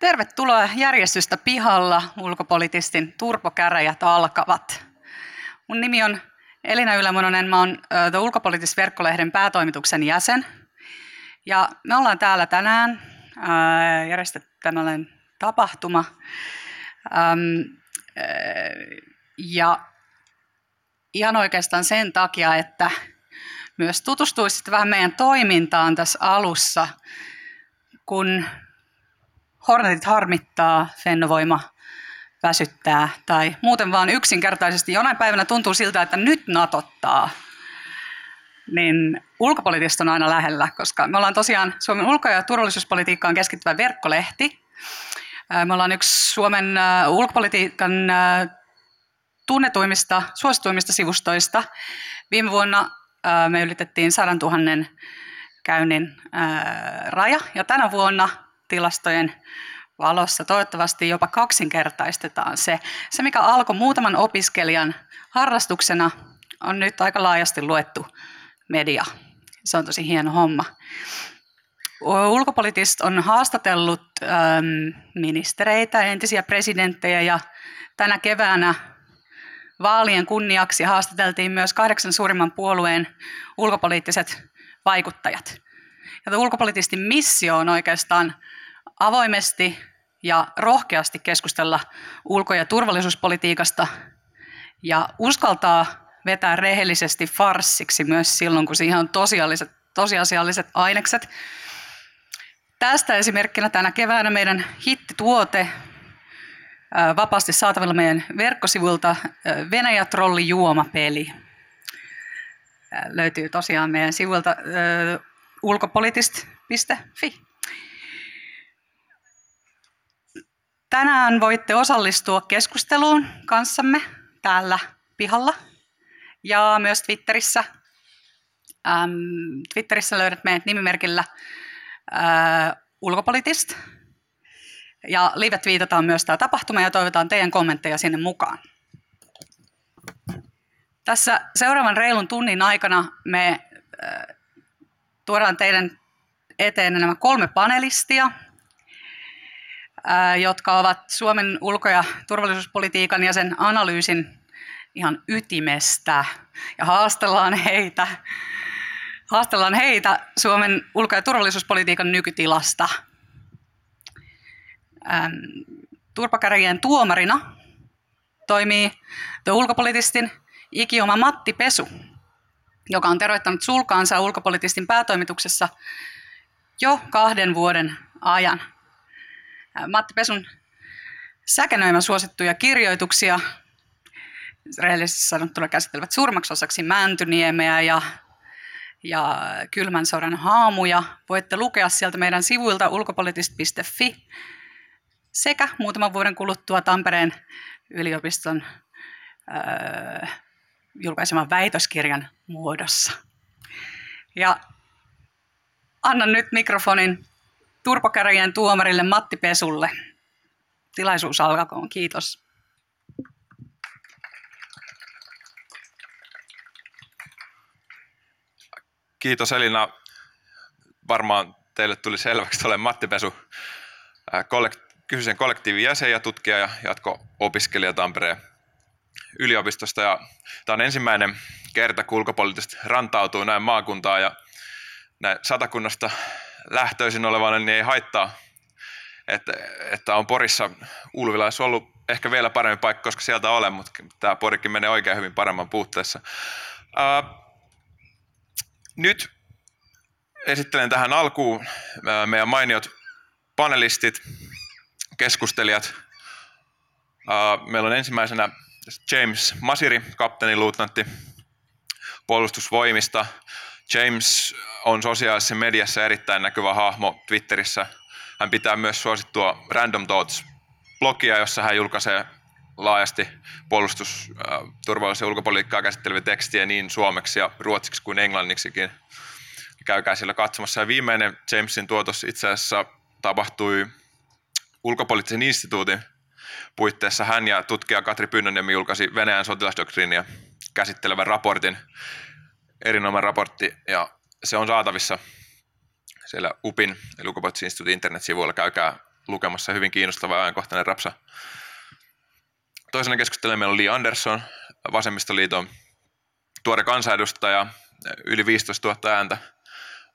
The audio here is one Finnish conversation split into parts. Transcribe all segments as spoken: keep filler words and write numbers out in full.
Tervetuloa järjestystä pihalla. Ulkopolitistin turpokäräjät alkavat. Mun nimi on Elina Ylä-Mononen. Mä oon The Ulkopoliittist verkkolehden päätoimituksen jäsen. Ja me ollaan täällä tänään äh, järjestetty tämmöinen tapahtuma. Ähm, äh, ja ihan oikeastaan sen takia, että myös tutustuisit vähän meidän toimintaan tässä alussa, kun Hornetit harmittaa, Fennovoima väsyttää tai muuten vaan yksinkertaisesti jonain päivänä tuntuu siltä, että nyt natottaa, niin ulkopoliittista on aina lähellä, koska me ollaan tosiaan Suomen ulko- ja turvallisuuspolitiikkaan keskittyvä verkkolehti. Me ollaan yksi Suomen ulkopolitiikan tunnetuimmista, suosituimmista sivustoista. Viime vuonna me ylitettiin sata tuhatta käynnin raja ja tänä vuonna tilastojen valossa toivottavasti jopa kaksinkertaistetaan se. Se, mikä alkoi muutaman opiskelijan harrastuksena, on nyt aika laajasti luettu media. Se on tosi hieno homma. Ulkopoliittist on haastatellut ministereitä, entisiä presidenttejä ja tänä keväänä vaalien kunniaksi haastateltiin myös kahdeksan suurimman puolueen ulkopoliittiset vaikuttajat. Ja ulkopoliittistin missio on oikeastaan avoimesti ja rohkeasti keskustella ulko- ja turvallisuuspolitiikasta ja uskaltaa vetää rehellisesti farssiksi myös silloin, kun siihen on tosiasialliset, tosiasialliset ainekset. Tästä esimerkkinä tänä keväänä meidän hittituote vapaasti saatavilla meidän verkkosivuilta Venäjä trolli juomapeli. Löytyy tosiaan meidän sivuilta ulkopoliittist piste fi. Tänään voitte osallistua keskusteluun kanssamme täällä pihalla ja myös Twitterissä. Ähm, Twitterissä löydät meidät nimimerkillä äh, ulkopoliittist. Ja live-twiitataan myös tämä tapahtuma ja toivotaan teidän kommentteja sinne mukaan. Tässä seuraavan reilun tunnin aikana me äh, tuodaan teidän eteen nämä kolme panelistia, jotka ovat Suomen ulko- ja turvallisuuspolitiikan ja sen analyysin ihan ytimestä. Ja haastellaan heitä, haastellaan heitä Suomen ulko- ja turvallisuuspolitiikan nykytilasta. Turpokäräjien tuomarina toimii The Ulkopolitistin ikioma Matti Pesu, joka on teroittanut sulkaansa ulkopoliittistin päätoimituksessa jo kahden vuoden ajan. Matti Pesun säkenöimän suosittuja kirjoituksia rehellisesti sanottuna käsittelevät suurimmaksi osaksi Mäntyniemeä ja, ja kylmän sodan haamuja. Voitte lukea sieltä meidän sivuilta ulkopoliittist piste fi sekä muutaman vuoden kuluttua Tampereen yliopiston öö, julkaiseman väitöskirjan muodossa. Ja annan nyt mikrofonin turpokäräjien tuomarille Matti Pesulle. Tilaisuus alkakoon. Kiitos. Kiitos Elina. Varmaan teille tuli selväksi, että olen Matti Pesu, kyseisen kollektiivin jäsen ja tutkija ja jatko-opiskelija Tampereen yliopistosta. Ja tämä on ensimmäinen kerta, kun ulkopoliittisesti rantautuu näin maakuntaan ja näin Satakunnasta lähtöisin olevana, niin ei haittaa, että, että on Porissa Ulvilais ollut ehkä vielä parempi paikka, koska sieltä olen, mutta tämä Porikin menee oikein hyvin paremman puutteessa. Ää, nyt esittelen tähän alkuun ää, meidän mainiot panelistit, keskustelijat. Ää, meillä on ensimmäisenä James Mashiri, kapteeniluutnantti Puolustusvoimista. James on sosiaalisessa mediassa erittäin näkyvä hahmo Twitterissä. Hän pitää myös suosittua Random Thoughts-blogia, jossa hän julkaisee laajasti puolustus-, turvallisuus- ja ulkopolitiikkaa käsitteleviä tekstiä niin suomeksi ja ruotsiksi kuin englanniksikin. Käykää siellä katsomassa. Ja viimeinen Jamesin tuotos itse asiassa tapahtui Ulkopoliittisen instituutin puitteissa. Hän ja tutkija Katri Pynnöniemi julkaisi Venäjän sotilasdoktriinia käsittelevän raportin. Erinomainen raportti, ja se on saatavissa siellä U P I N, eli Ulkopoliittisen instituutin internetsivuilla. Käykää lukemassa, hyvin kiinnostava ajankohtainen rapsa. Toisena keskustelemme meillä on Li Andersson, Vasemmistoliiton tuore kansanedustaja, yli viisitoistatuhatta ääntä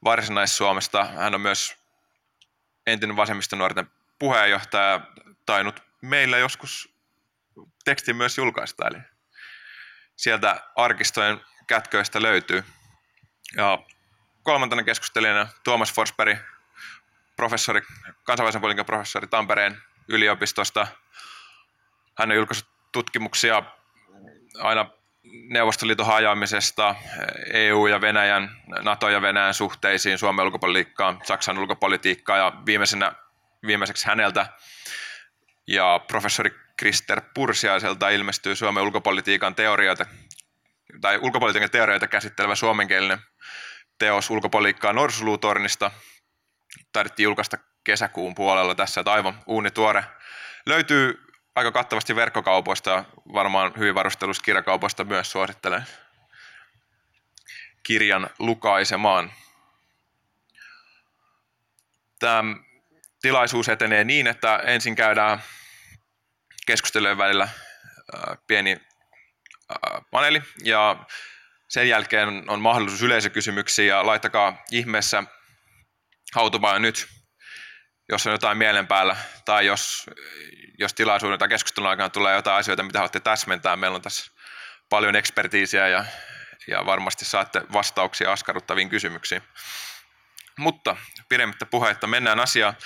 Varsinais-Suomesta. Hän on myös entinen vasemmistonuorten puheenjohtaja, tainnut meillä joskus tekstin myös julkaista, eli sieltä arkistojen kätköistä löytyy. Ja kolmantena keskustelijana Tuomas Forsberg, professori, kansainvälisen politiikan professori Tampereen yliopistosta. Hän on julkaissut tutkimuksia aina Neuvostoliiton hajaamisesta, E U ja Venäjän, NATO ja Venäjän suhteisiin, Suomen ulkopolitiikkaan, Saksan ulkopolitiikkaan ja viimeisenä, viimeiseksi häneltä ja professori Christer Pursiaiselta ilmestyy Suomen ulkopolitiikan teorioita tai ulkopolitiikan teorioita käsittelevä suomenkielinen teos ulkopolitiikkaa Norsunluutornista. Taidettiin julkaista kesäkuun puolella tässä, että aivan uunituore. Löytyy aika kattavasti verkkokaupoista ja varmaan hyvin varustelusta kirjakaupoista myös, suosittelen kirjan lukaisemaan. Tämä tilaisuus etenee niin, että ensin käydään keskustelujen välillä pieni paneeli ja sen jälkeen on mahdollisuus yleisökysymyksiin ja laittakaa ihmeessä hautumaan nyt, jos on jotain mielen päällä tai jos, jos tilaisuuden tai keskustelun aikana tulee jotain asioita, mitä haluatte täsmentää. Meillä on tässä paljon ekspertiisiä ja, ja varmasti saatte vastauksia askarruttaviin kysymyksiin. Mutta pidemmittä puheitta mennään asiaan.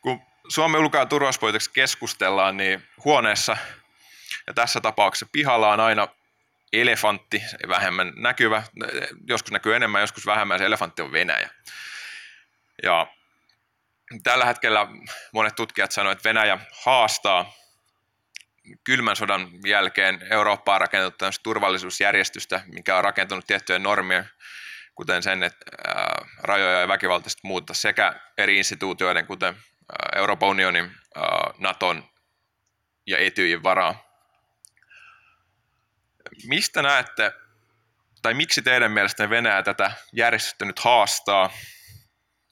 Kun Suomen ulko- ja turvallisuuspolitiikasta keskustellaan, niin huoneessa ja tässä tapauksessa pihalla on aina elefantti, vähemmän näkyvä, joskus näkyy enemmän, joskus vähemmän, se elefantti on Venäjä. Ja tällä hetkellä monet tutkijat sanovat, että Venäjä haastaa kylmän sodan jälkeen Eurooppaan rakentunut turvallisuusjärjestystä, mikä on rakentunut tiettyjen normien, kuten sen, että rajoja ja väkivaltaisesti muuta sekä eri instituutioiden, kuten Euroopan unionin, Naton ja Etyjin varaa. Mistä näette, tai miksi teidän mielestänne Venäjä tätä järjestöstä nyt haastaa,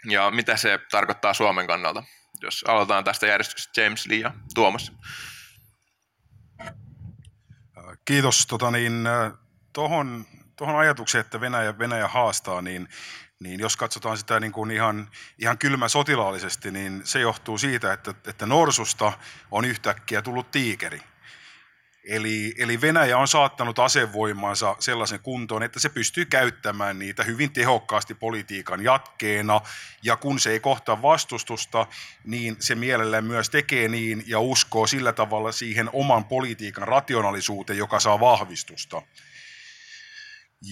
ja mitä se tarkoittaa Suomen kannalta? Jos aloitetaan tästä järjestyksestä, James, Li ja Tuomas. Kiitos. Tota niin, tohon, tohon ajatukseen, että Venäjä, Venäjä haastaa, niin, niin jos katsotaan sitä niin kuin ihan, ihan kylmä sotilaallisesti, niin se johtuu siitä, että, että norsusta on yhtäkkiä tullut tiikeri. Eli, eli Venäjä on saattanut asevoimansa sellaisen kuntoon, että se pystyy käyttämään niitä hyvin tehokkaasti politiikan jatkeena, ja kun se ei kohtaa vastustusta, niin se mielellään myös tekee niin ja uskoo sillä tavalla siihen oman politiikan rationaalisuuteen, joka saa vahvistusta.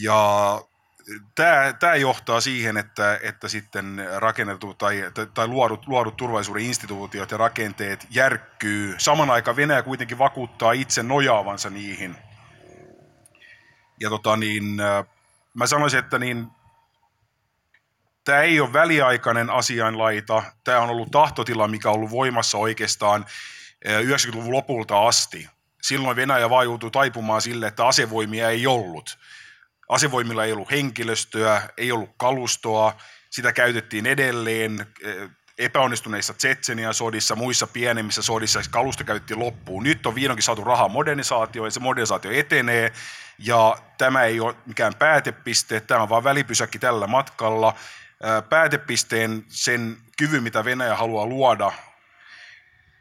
Ja tämä, tämä johtaa siihen, että, että sitten rakennetut tai, tai luodut, luodut turvallisuuden instituutiot ja rakenteet järkkyy. Saman aikaan Venäjä kuitenkin vakuuttaa itse nojaavansa niihin. Ja tota niin, mä sanoisin, että niin, tämä ei ole väliaikainen asianlaita. Tämä on ollut tahtotila, mikä on ollut voimassa oikeastaan yhdeksänkymmentäluvun lopulta asti. Silloin Venäjä vaan joutui taipumaan sille, että asevoimia ei ollut. Asevoimilla ei ollut henkilöstöä, ei ollut kalustoa, sitä käytettiin edelleen epäonnistuneissa Tsetsenian sodissa, muissa pienemmissä sodissa kalusto käytettiin loppuun. Nyt on viidoinkin saatu rahaa modernisaatioon ja se modernisaatio etenee ja tämä ei ole mikään päätepiste, tämä on vaan välipysäkki tällä matkalla. Päätepisteen sen kyvyn, mitä Venäjä haluaa luoda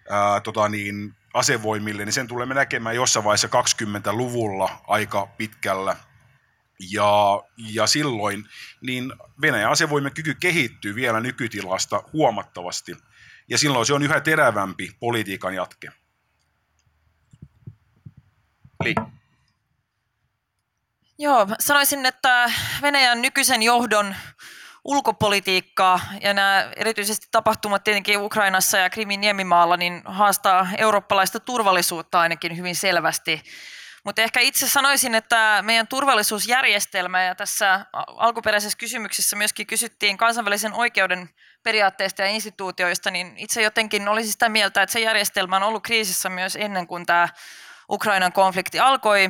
ää, tota niin, asevoimille, niin sen tulemme näkemään jossain vaiheessa kaksikymmentäluvulla aika pitkällä. Ja, ja silloin niin Venäjän asevoimien kyky kehittyy vielä nykytilasta huomattavasti, ja silloin se on yhä terävämpi politiikan jatke. Li. Joo, sanoisin, että Venäjän nykyisen johdon ulkopolitiikkaa ja nämä erityisesti tapahtumat tietenkin Ukrainassa ja Krimin niemimaalla niin haastaa eurooppalaista turvallisuutta ainakin hyvin selvästi. Mutta ehkä itse sanoisin, että meidän turvallisuusjärjestelmä, ja tässä alkuperäisessä kysymyksessä myöskin kysyttiin kansainvälisen oikeuden periaatteista ja instituutioista, niin itse jotenkin olisi sitä mieltä, että se järjestelmä on ollut kriisissä myös ennen kuin tämä Ukrainan konflikti alkoi.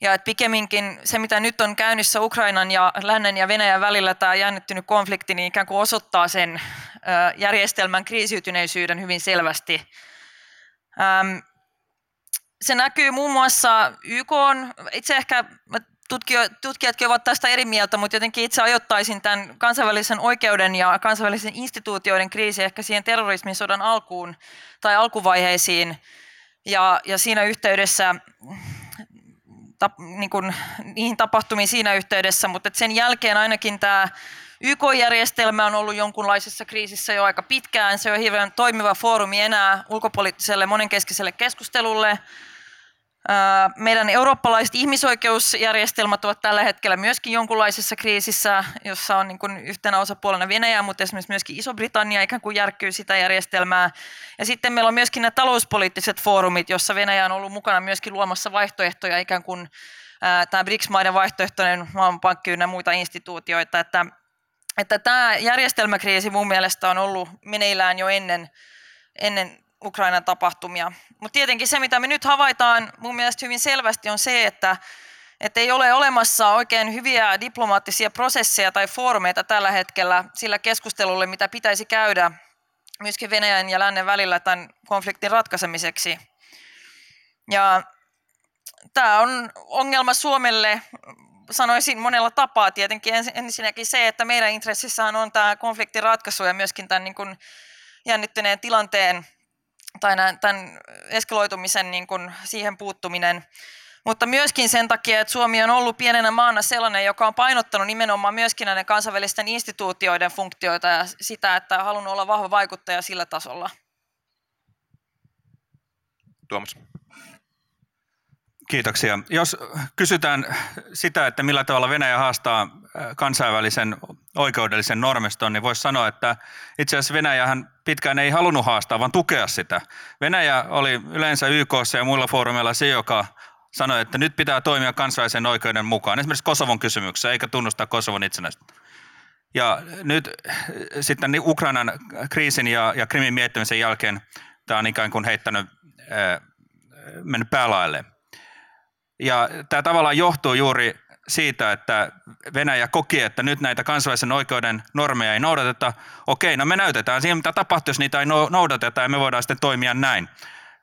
Ja että pikemminkin se, mitä nyt on käynnissä Ukrainan ja Lännen ja Venäjän välillä, tämä jännittynyt konflikti, niin ikään kuin osoittaa sen järjestelmän kriisiytyneisyyden hyvin selvästi. Se näkyy muun muassa Y K:n, itse ehkä tutkijatkin ovat tästä eri mieltä, mutta jotenkin itse ajoittaisin tämän kansainvälisen oikeuden ja kansainvälisen instituutioiden kriisi ehkä siihen terrorismin sodan alkuun tai alkuvaiheisiin. Ja, ja siinä yhteydessä, tap, niin kuin, niihin tapahtumiin siinä yhteydessä, mutta sen jälkeen ainakin tämä Y K-järjestelmä on ollut jonkunlaisessa kriisissä jo aika pitkään. Se on hirveän toimiva foorumi enää ulkopoliittiselle monenkeskiselle keskustelulle. Meidän eurooppalaiset ihmisoikeusjärjestelmät ovat tällä hetkellä myöskin jonkunlaisessa kriisissä, jossa on niin kuin yhtenä osapuolena Venäjä, mutta esimerkiksi myöskin Iso-Britannia ikään kuin järkkyy sitä järjestelmää. Ja sitten meillä on myöskin nämä talouspoliittiset foorumit, jossa Venäjä on ollut mukana myöskin luomassa vaihtoehtoja, ikään kuin tämä BRICS-maiden vaihtoehtoinen maailmanpankki ja muita instituutioita. Että, että tämä järjestelmäkriisi mun mielestä on ollut meneillään jo ennen, ennen Ukrainan tapahtumia. Mutta tietenkin se, mitä me nyt havaitaan mun mielestä hyvin selvästi, on se, että, että ei ole olemassa oikein hyviä diplomaattisia prosesseja tai foorumeita tällä hetkellä sillä keskustelulle, mitä pitäisi käydä myöskin Venäjän ja Lännen välillä tämän konfliktin ratkaisemiseksi. Ja tämä on ongelma Suomelle, sanoisin monella tapaa tietenkin. Ensinnäkin se, että meidän intressissähän on tämä konfliktin ratkaisu ja myöskin tämän niin kuin jännittyneen tilanteen tai tämän eskaloitumisen niin kuin siihen puuttuminen, mutta myöskin sen takia, että Suomi on ollut pienenä maana sellainen, joka on painottanut nimenomaan myöskin näiden kansainvälisten instituutioiden funktioita ja sitä, että halunnut olla vahva vaikuttaja sillä tasolla. Tuomas. Kiitoksia. Jos kysytään sitä, että millä tavalla Venäjä haastaa kansainvälisen oikeudellisen normiston, niin voisi sanoa, että itse asiassa Venäjähän pitkään ei halunnut haastaa, vaan tukea sitä. Venäjä oli yleensä Y K:ssa ja muilla foorumeilla se, joka sanoi, että nyt pitää toimia kansainvälisen oikeuden mukaan, esimerkiksi Kosovon kysymyksessä, eikä tunnustaa Kosovon itsenäistä. Ja nyt sitten Ukrainan kriisin ja, ja Krimin miettimisen jälkeen tämä on ikään kuin heittänyt, mennyt päälailleen. Ja tämä tavallaan johtuu juuri siitä, että Venäjä koki, että nyt näitä kansainvälisen oikeuden normeja ei noudateta. Okei, no me näytetään siihen, mitä tapahtuu, jos niitä ei noudateta ja me voidaan sitten toimia näin.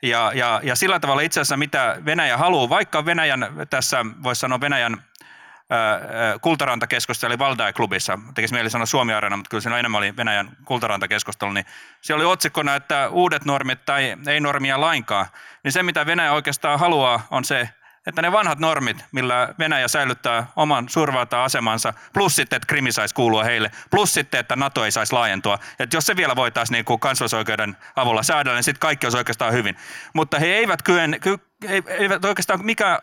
Ja, ja, ja sillä tavalla itse asiassa, mitä Venäjä haluaa, vaikka Venäjän, tässä voisi sanoa Venäjän Kultaranta-keskustelu eli Valdai-klubissa, tekisi mieli sanoa Suomi-areena, mutta kyllä siinä enemmän oli Venäjän Kultaranta-keskustelu, niin siellä oli otsikkona, että uudet normit tai ei normia lainkaan. Niin se, mitä Venäjä oikeastaan haluaa, on se, että ne vanhat normit, millä Venäjä säilyttää oman suurvalta-asemansa, plus sitten, että Krimi saisi kuulua heille, plus sitten, että NATO ei saisi laajentua. Että jos se vielä voitaisiin niin kuin kansalaisoikeuden avulla säädellä, niin sitten kaikki olisi oikeastaan hyvin. Mutta he eivät, kyen, eivät oikeastaan mikä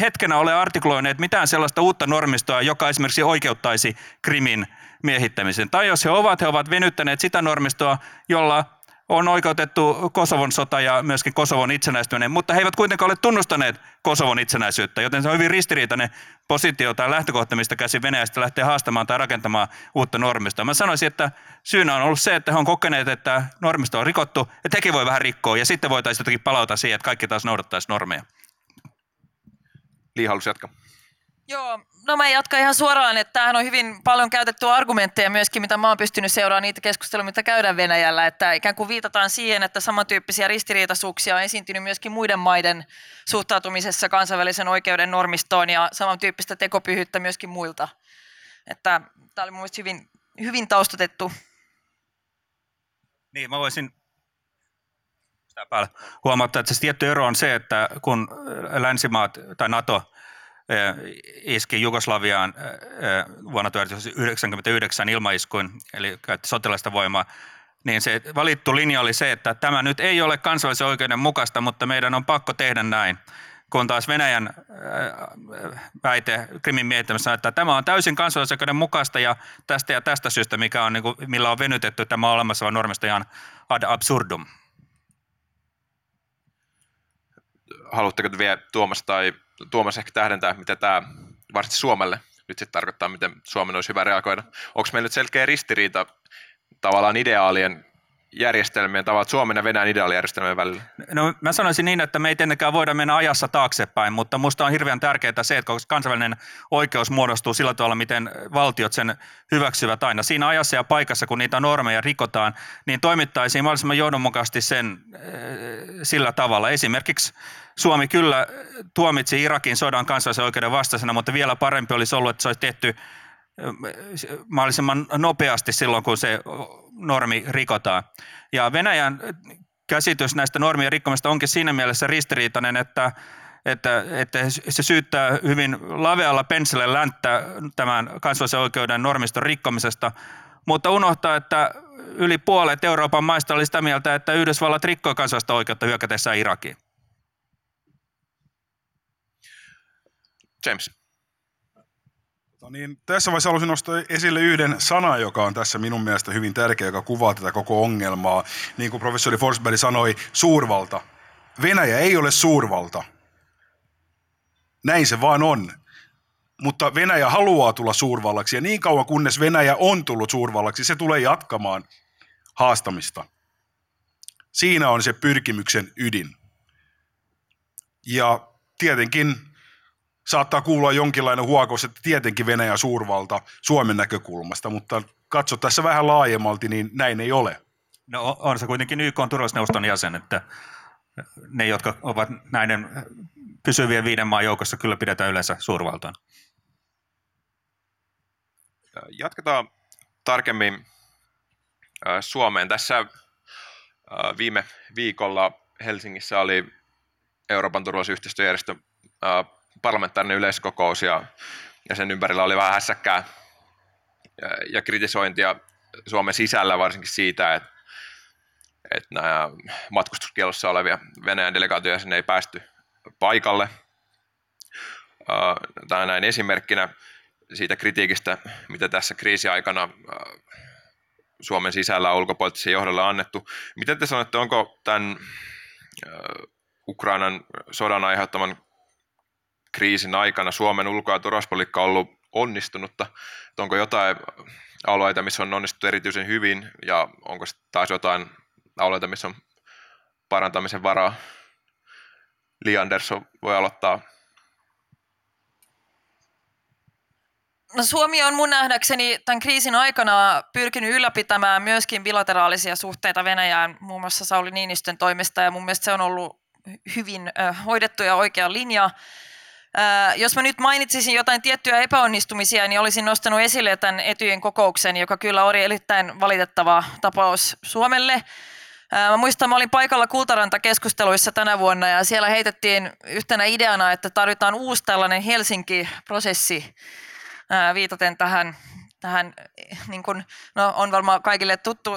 hetkenä ole artikloineet mitään sellaista uutta normistoa, joka esimerkiksi oikeuttaisi Krimin miehittämisen. Tai jos he ovat, he ovat venyttäneet sitä normistoa, jolla on oikeutettu Kosovon sota ja myöskin Kosovon itsenäistyminen, mutta he eivät kuitenkaan ole tunnustaneet Kosovon itsenäisyyttä, joten se on hyvin ristiriitainen positio tai lähtökohta, mistä käsin Venäjästä lähtee haastamaan tai rakentamaan uutta normistoa. Mä sanoisin, että syynä on ollut se, että he on kokeneet, että normisto on rikottu, ja tekin voi vähän rikkoa, ja sitten voitaisiin jotenkin palauta siihen, että kaikki taas noudattaisi normeja. Li, haluaisi jatkaa? Joo, no mä jatkan ihan suoraan, että tämähän on hyvin paljon käytettyä argumentteja myöskin, mitä mä oon pystynyt seuraamaan niitä keskusteluja, mitä käydään Venäjällä, että ikään kuin viitataan siihen, että samantyyppisiä ristiriitaisuuksia on esiintynyt myöskin muiden maiden suhtautumisessa kansainvälisen oikeuden normistoon ja samantyyppistä tekopyhyyttä myöskin muilta. Että tämä oli mun mielestä hyvin, hyvin taustatettu. Niin, mä voisin sitä päällä huomauttaa, että se tietty ero on se, että kun länsimaat tai NATO iski Jugoslaviaan vuonna tuhatyhdeksänsataayhdeksänkymmentäyhdeksän ilmaiskuin, eli käytti sotilaista voimaa, niin se valittu linja oli se, että tämä nyt ei ole kansainvälisen oikeuden mukaista, mutta meidän on pakko tehdä näin. Kun taas Venäjän väite Krimin miehittämisessä sanoi, että tämä on täysin kansainvälisen oikeuden mukaista ja tästä ja tästä syystä, mikä on, niin kuin, millä on venytetty tämä olemassa oleva normisto ihan ad absurdum. Haluatteko vielä Tuomas tai Tuomas ehkä tähdentää, mitä tämä varsinkin Suomelle nyt sitten tarkoittaa, miten Suomen olisi hyvä reagoida. Onko meillä nyt selkeä ristiriita tavallaan ideaalien järjestelmien, tavallaan Suomen ja Venäjän ideaalijärjestelmien välillä? No mä sanoisin niin, että me ei tietenkään voida mennä ajassa taaksepäin, mutta musta on hirveän tärkeää se, että kansainvälinen oikeus muodostuu sillä tavalla, miten valtiot sen hyväksyvät aina. Siinä ajassa ja paikassa, kun niitä normeja rikotaan, niin toimittaisiin mahdollisimman johdonmukaisesti sen sillä tavalla. Esimerkiksi Suomi kyllä tuomitsi Irakin sodan kansainvälisen oikeuden vastaisena, mutta vielä parempi olisi ollut, että se olisi tehty mahdollisimman nopeasti silloin, kun se normi rikotaan. Ja Venäjän käsitys näistä normien rikkomista onkin siinä mielessä ristiriitainen, että, että, että se syyttää hyvin lavealla pensselillä länttä tämän kansainvälisen oikeuden normiston rikkomisesta, mutta unohtaa, että yli puolet Euroopan maista oli sitä mieltä, että Yhdysvallat rikkoi kansainvälistä oikeutta hyökätessään Irakiin. James. Niin, tässä vaiheessa haluaisin nostaa esille yhden sanan, joka on tässä minun mielestä hyvin tärkeä, joka kuvaa tätä koko ongelmaa. Niin kuin professori Forsberg sanoi, suurvalta. Venäjä ei ole suurvalta. Näin se vaan on. Mutta Venäjä haluaa tulla suurvallaksi ja niin kauan kunnes Venäjä on tullut suurvallaksi, se tulee jatkamaan haastamista. Siinä on se pyrkimyksen ydin. Ja tietenkin saattaa kuulua jonkinlainen huokaus, että tietenkin Venäjä suurvalta Suomen näkökulmasta, mutta katso tässä vähän laajemmalti, niin näin ei ole. No on se kuitenkin Y K:n turvallisuusneuvoston jäsen, että ne, jotka ovat näiden pysyvien viiden maan joukossa, kyllä pidetään yleensä suurvaltaan. Jatketaan tarkemmin Suomeen. Tässä viime viikolla Helsingissä oli Euroopan turvallisuusyhteistyöjärjestö parlamentaarinen yleiskokous ja, ja sen ympärillä oli vähän hässäkkää ja, ja kritisointia Suomen sisällä varsinkin siitä, että, että nämä matkustuskielossa olevia Venäjän delegaatioja sinne ei päästy paikalle. Tämä näin esimerkkinä siitä kritiikistä, mitä tässä kriisiaikana Suomen sisällä ulkopoliittisen johdolle on annettu. Miten te sanotte, onko tämän Ukrainan sodan aiheuttaman kriisin aikana Suomen ulko- ja turvallisuuspolitiikka on ollut onnistunutta? Onko jotain alueita, missä on onnistuttu erityisen hyvin, ja onko taas jotain alueita, missä on parantamisen varaa? Li Andersson voi aloittaa. No, Suomi on mun nähdäkseni tämän kriisin aikana pyrkinyt ylläpitämään myöskin bilateraalisia suhteita Venäjään, muun muassa Sauli Niinistön toimesta, ja mun mielestä se on ollut hyvin hoidettu ja oikea linja. Jos mä nyt mainitsisin jotain tiettyjä epäonnistumisia, niin olisin nostanut esille tämän Etyjen kokouksen, joka kyllä oli erittäin valitettava tapaus Suomelle. Mä muistan, mä olin paikalla Kultaranta-keskusteluissa tänä vuonna ja siellä heitettiin yhtenä ideana, että tarvitaan uusi tällainen Helsinki-prosessi viitaten tähän, tähän niin kuin, no, on varmaan kaikille tuttu.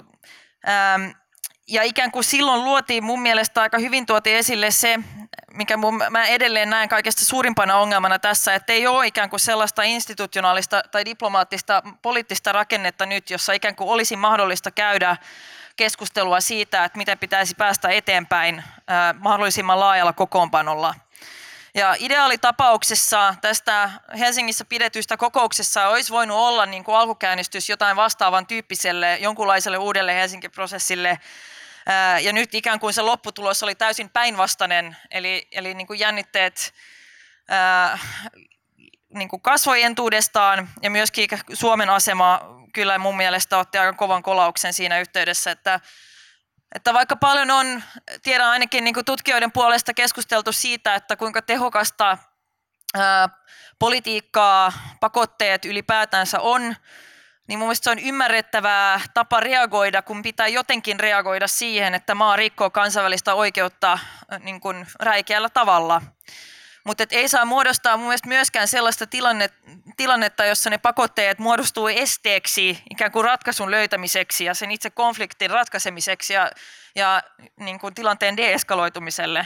Ja ikään kuin silloin luotiin mun mielestä aika hyvin tuotiin esille se, mikä mun, mä edelleen näen kaikesta suurimpana ongelmana tässä, että ei ole ikään kuin sellaista institutionaalista tai diplomaattista poliittista rakennetta nyt, jossa ikään kuin olisi mahdollista käydä keskustelua siitä, että miten pitäisi päästä eteenpäin äh, mahdollisimman laajalla kokoonpanolla. Ja ideaalitapauksessa tästä Helsingissä pidetystä kokouksessa olisi voinut olla niin kuin alkukäynnistys jotain vastaavan tyyppiselle, jonkunlaiselle uudelle Helsinki-prosessille. Ja nyt ikään kuin se lopputulos oli täysin päinvastainen, eli, eli niin kuin jännitteet ää, niin kuin kasvoi entuudestaan ja myöskin Suomen asema kyllä mun mielestä otti aika kovan kolauksen siinä yhteydessä, että, että vaikka paljon on, tiedän ainakin niin kuin tutkijoiden puolesta keskusteltu siitä, että kuinka tehokasta ää, politiikkaa, pakotteet ylipäätänsä on, niin mun mielestä se on ymmärrettävää tapa reagoida, kun pitää jotenkin reagoida siihen, että maa rikkoo kansainvälistä oikeutta niin kuin räikeällä tavalla. Mutta ei saa muodostaa mun mielestä myöskään sellaista tilannetta, jossa ne pakotteet muodostuu esteeksi ikään kuin ratkaisun löytämiseksi ja sen itse konfliktin ratkaisemiseksi ja, ja niin kuin tilanteen deeskaloitumiselle.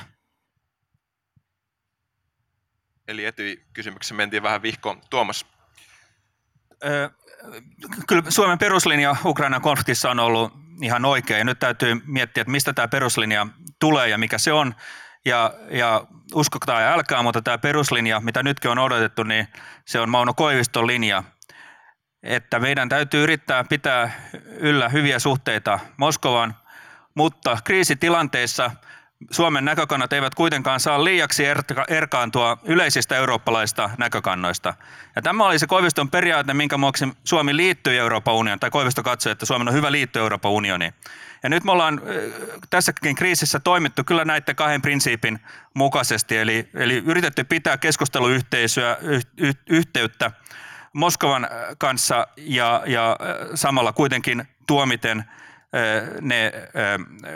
Eli Etyj-kysymyksessä mentiin vähän vihkoon. Tuomas. Ö- Kyllä Suomen peruslinja Ukrainan konfliktissa on ollut ihan oikea ja nyt täytyy miettiä, että mistä tämä peruslinja tulee ja mikä se on. Ja, ja uskokaa ja älkää, mutta tämä peruslinja, mitä nytkin on odotettu, niin se on Mauno Koiviston linja. Että meidän täytyy yrittää pitää yllä hyviä suhteita Moskovaan, mutta kriisitilanteissa Suomen näkökannat eivät kuitenkaan saa liiaksi erkaantua yleisistä eurooppalaisista näkökannoista. Ja tämä oli se Koiviston periaate, minkä vuoksi Suomi liittyy Euroopan unioniin, tai Koivisto katsoi, että Suomen on hyvä liittyä Euroopan unioniin. Ja nyt me ollaan tässäkin kriisissä toimittu kyllä näiden kahden prinsiipin mukaisesti, eli, eli yritetty pitää keskusteluyhteisöä, yh, yhteyttä Moskovan kanssa ja, ja samalla kuitenkin tuomiten ne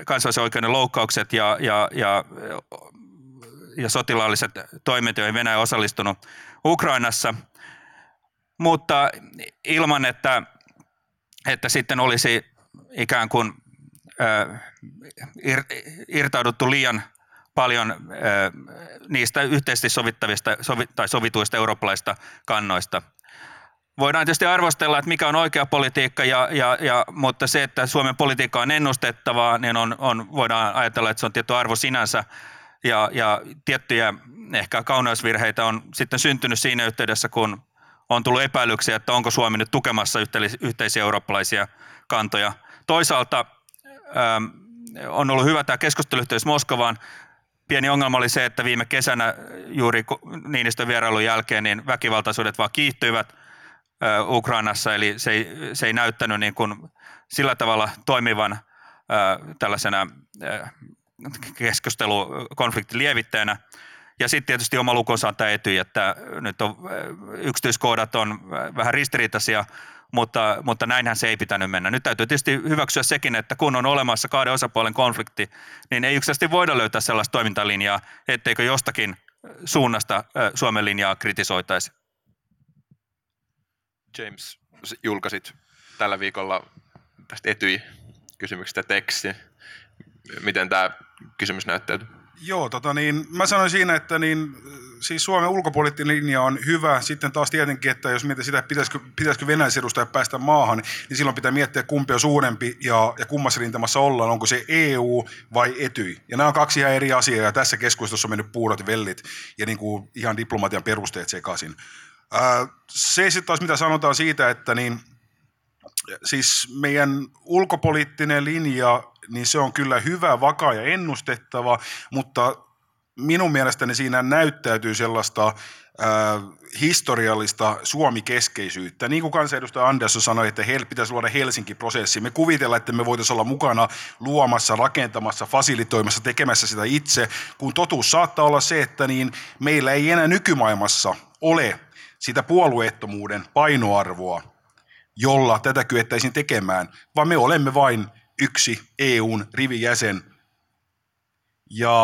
kansainvälisen oikeuden loukkaukset ja, ja, ja, ja sotilaalliset toimet, joihin Venäjä on osallistunut Ukrainassa, mutta ilman, että, että sitten olisi ikään kuin ir, irtauduttu liian paljon niistä yhteisesti sovittavista tai sovituista eurooppalaisista kannoista. Voidaan tietysti arvostella, että mikä on oikea politiikka, ja, ja, ja, mutta se, että Suomen politiikka on ennustettavaa, niin on, on, voidaan ajatella, että se on tietty arvo sinänsä. Ja, ja tiettyjä ehkä kauneusvirheitä on sitten syntynyt siinä yhteydessä, kun on tullut epäilyksiä, että onko Suomi nyt tukemassa yhteisiä eurooppalaisia kantoja. Toisaalta ähm, on ollut hyvä tämä keskusteluyhteys Moskovaan. Pieni ongelma oli se, että viime kesänä juuri Niinistön vierailun jälkeen niin väkivaltaisuudet vaan kiihtyivät Ukrainassa, eli se ei, se ei näyttänyt niin kuin sillä tavalla toimivan äh, tällaisena äh, keskustelukonfliktin lievittäjänä. Ja sitten tietysti oma lukonsa on tämä Etyj, että nyt on, äh, yksityiskohdat on vähän ristiriitaisia, mutta, mutta näinhän se ei pitänyt mennä. Nyt täytyy tietysti hyväksyä sekin, että kun on olemassa kahden osapuolen konflikti, niin ei yksinkertaisesti voida löytää sellaista toimintalinjaa, etteikö jostakin suunnasta äh, Suomen linjaa kritisoitaisi. James, julkaisit tällä viikolla tästä Etyj-kysymyksestä tekstin. Miten tämä kysymys näyttäytyy? Joo, tota niin, mä sanoin siinä, että niin, siis Suomen ulkopoliittinen linja on hyvä. Sitten taas tietenkin, että jos mietitään sitä, että pitäisikö, pitäisikö venäläisedustajat päästä maahan, niin silloin pitää miettiä, kumpi on suurempi ja, ja kummassa rintamassa ollaan, onko se E U vai Etyj. Ja nämä on kaksi ihan eri asiaa, ja tässä keskustelussa on mennyt puurot ja vellit ja niin kuin ihan diplomatian perusteet sekaisin. Se sitten taas, mitä sanotaan siitä, että niin, siis meidän ulkopoliittinen linja, niin se on kyllä hyvä, vakaa ja ennustettava, mutta minun mielestäni siinä näyttäytyy sellaista äh, historiallista Suomi-keskeisyyttä. Niin kuin kansanedustaja Andersson sanoi, että heillä pitäisi luoda Helsinki-prosessi. Me kuvitellaan, että me voitaisiin olla mukana luomassa, rakentamassa, fasilitoimassa, tekemässä sitä itse, kun totuus saattaa olla se, että niin meillä ei enää nykymaailmassa ole sitä puolueettomuuden painoarvoa, jolla tätä kyettäisiin tekemään, vaan me olemme vain yksi E U:n rivijäsen. Ja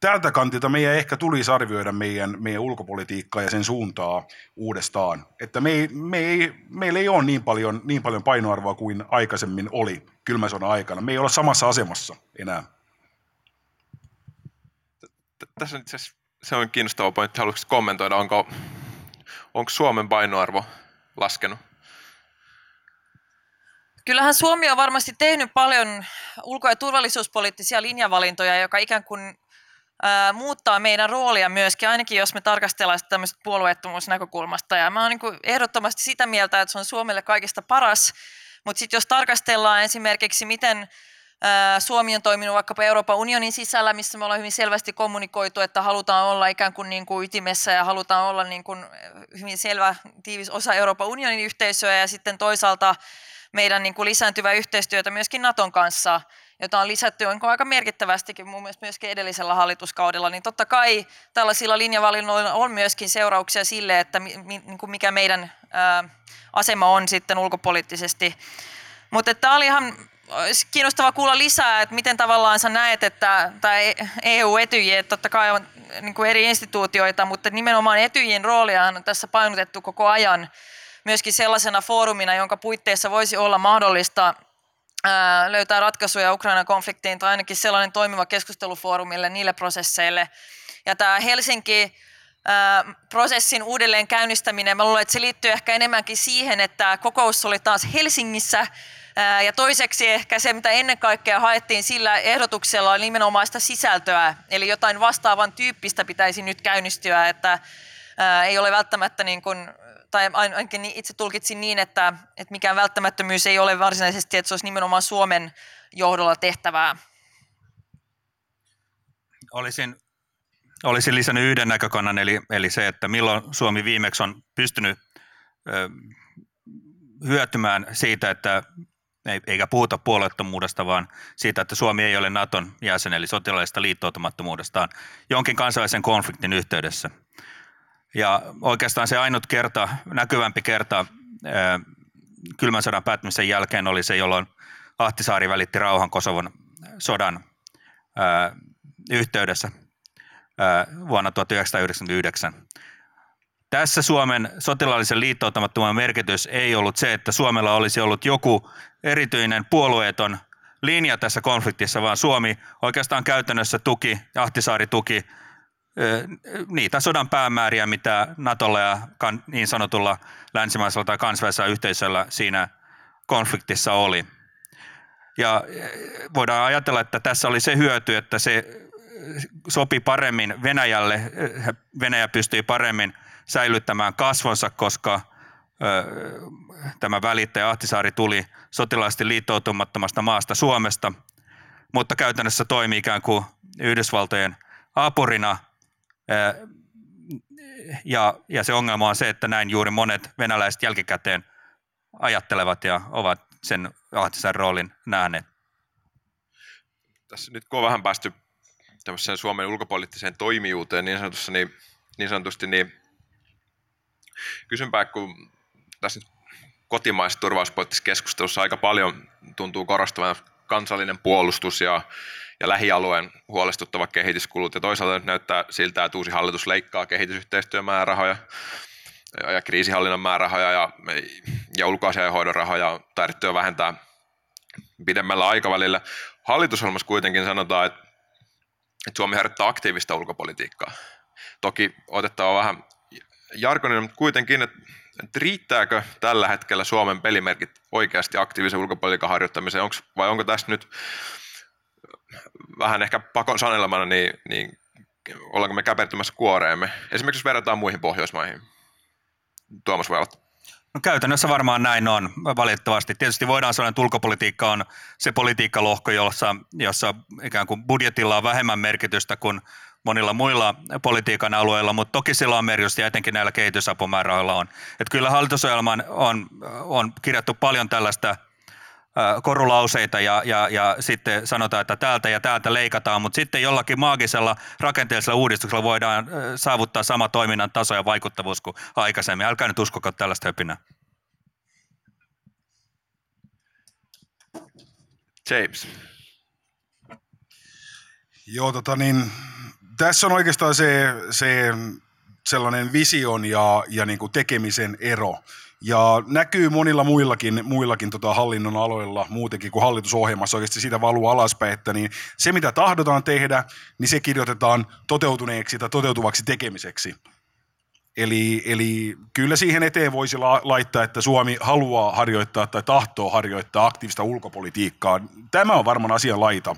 tältä kantilta meidän ehkä tulisi arvioida meidän, meidän ulkopolitiikkaa ja sen suuntaa uudestaan. Että me ei, me ei, meillä ei ole niin paljon, niin paljon painoarvoa kuin aikaisemmin oli kylmän sodan aikana. Me ei olla samassa asemassa enää. Tässä on itse asiassa se on kiinnostava pointti. Haluaisitko kommentoida, onko, onko Suomen painoarvo laskenut? Kyllähän Suomi on varmasti tehnyt paljon ulko- ja turvallisuuspoliittisia linjavalintoja, joka ikään kuin ää, muuttaa meidän roolia myöskin, ainakin jos me tarkastellaan sitä tämmöistä puolueettomuusnäkökulmasta. Ja mä oon niin kuin ehdottomasti sitä mieltä, että se on Suomelle kaikista paras, mutta sitten jos tarkastellaan esimerkiksi, miten Suomi on toiminut vaikkapa Euroopan unionin sisällä, missä me ollaan hyvin selvästi kommunikoitu, että halutaan olla ikään kuin, niin kuin ytimessä ja halutaan olla niin kuin hyvin selvä, tiivis osa Euroopan unionin yhteisöä, ja sitten toisaalta meidän niin kuin lisääntyvää yhteistyötä myöskin Naton kanssa, jota on lisätty aika merkittävästikin mun mielestä myöskin edellisellä hallituskaudella, niin totta kai tällaisilla linjavalinnoilla on myöskin seurauksia sille, että mikä meidän asema on sitten ulkopoliittisesti. Mutta tämä oli ihan kiinnostavaa kuulla lisää, että miten tavallaan sä näet, että tämä E U-Etyj, totta kai on niin kuin eri instituutioita, mutta nimenomaan Etyjin roolia on tässä painotettu koko ajan myöskin sellaisena foorumina, jonka puitteissa voisi olla mahdollista ää, löytää ratkaisuja Ukrainan konfliktiin tai ainakin sellainen toimiva keskustelufoorumille, niille prosesseille. Ja tämä Helsinki prosessin uudelleen käynnistäminen, mä luulen, että se liittyy ehkä enemmänkin siihen, että kokous oli taas Helsingissä, ja toiseksi ehkä se, mitä ennen kaikkea haettiin sillä ehdotuksella, on nimenomaan sitä sisältöä, eli jotain vastaavan tyyppistä pitäisi nyt käynnistyä, että ää, ei ole välttämättä, niin kuin, tai ainakin itse tulkitsin niin, että, että mikään välttämättömyys ei ole varsinaisesti, että se olisi nimenomaan Suomen johdolla tehtävää. Olisin, olisin lisännyt yhden näkökannan, eli, eli se, että milloin Suomi viimeksi on pystynyt ö, hyötymään siitä, että eikä puhuta puolueettomuudesta, vaan siitä, että Suomi ei ole Naton jäsen, eli sotilaallisesta liittoutumattomuudestaan jonkin kansainvälisen konfliktin yhteydessä. Ja oikeastaan se ainut kerta, näkyvämpi kerta kylmän sodan päättymisen jälkeen oli se, jolloin Ahtisaari välitti rauhan Kosovon sodan yhteydessä vuonna tuhatyhdeksänsataayhdeksänkymmentäyhdeksän. Tässä Suomen sotilaallisen liittoutumattomuuden merkitys ei ollut se, että Suomella olisi ollut joku erityinen puolueeton linja tässä konfliktissa, vaan Suomi oikeastaan käytännössä tuki, Ahtisaari tuki niitä sodan päämääriä, mitä Natolla ja niin sanotulla länsimaisella tai kansainvälisellä yhteisöllä siinä konfliktissa oli. Ja voidaan ajatella, että tässä oli se hyöty, että se sopi paremmin Venäjälle, Venäjä pystyi paremmin säilyttämään kasvonsa, koska tämä välittäjä Ahtisaari tuli sotilaallisesti liittoutumattomasta maasta Suomesta, mutta käytännössä toimi ikään kuin Yhdysvaltojen apurina. Ja, ja se ongelma on se, että näin juuri monet venäläiset jälkikäteen ajattelevat ja ovat sen Ahtisaaren roolin nähneet. Tässä nyt kun on vähän päästy tämmöiseen Suomen ulkopoliittiseen toimijuuteen niin sanotusti, niin, niin, sanotusti, niin kysynpä, kun tässä nyt kotimaisessa turvallisuuspoliittisessa keskustelussa aika paljon tuntuu korostuvan kansallinen puolustus ja, ja lähialueen huolestuttava kehityskulut, ja toisaalta nyt näyttää siltä, että uusi hallitus leikkaa kehitysyhteistyön määrärahoja ja kriisihallinnan määrärahoja ja, ja ulkoasiainhoidon rahoja tarvittua vähentää pidemmällä aikavälillä. Hallitusohjelmassa kuitenkin sanotaan, että, että Suomi harjoittaa aktiivista ulkopolitiikkaa. Toki otettava vähän jargonin, mutta kuitenkin, että, että riittääkö tällä hetkellä Suomen pelimerkit oikeasti aktiivisen ulkopolitiikan harjoittamiseen, onko, vai onko tässä nyt vähän ehkä pakon sanelemana, niin, niin ollaanko me käpertymässä kuoreemme, esimerkiksi jos verrataan muihin Pohjoismaihin? Tuomas voi aloittaa. No käytännössä varmaan näin on, valitettavasti. Tietysti voidaan sanoa, että ulkopolitiikka on se politiikkalohko, jossa, jossa ikään kuin budjetilla on vähemmän merkitystä kuin monilla muilla politiikan alueilla, mutta toki sillä on merkitystä ja etenkin näillä kehitysapumäärärahoilla on. Että kyllä hallitusohjelman on, on kirjattu paljon tällaista korulauseita ja, ja, ja sitten sanotaan, että täältä ja täältä leikataan, mutta sitten jollakin maagisella rakenteellisella uudistuksella voidaan saavuttaa sama toiminnan taso ja vaikuttavuus kuin aikaisemmin. Älkää nyt uskokaa tällaista höpinää. James. Joo, tota niin, tässä on oikeastaan se, se sellainen vision ja, ja niin kuin tekemisen ero. Ja näkyy monilla muillakin, muillakin tota hallinnon aloilla muutenkin kuin hallitusohjelmassa oikeasti siitä valuu alaspäin, että niin se mitä tahdotaan tehdä, niin se kirjoitetaan toteutuneeksi tai toteutuvaksi tekemiseksi. Eli, eli kyllä siihen eteen voisi la- laittaa, että Suomi haluaa harjoittaa tai tahtoo harjoittaa aktiivista ulkopolitiikkaa. Tämä on varmaan asian laita.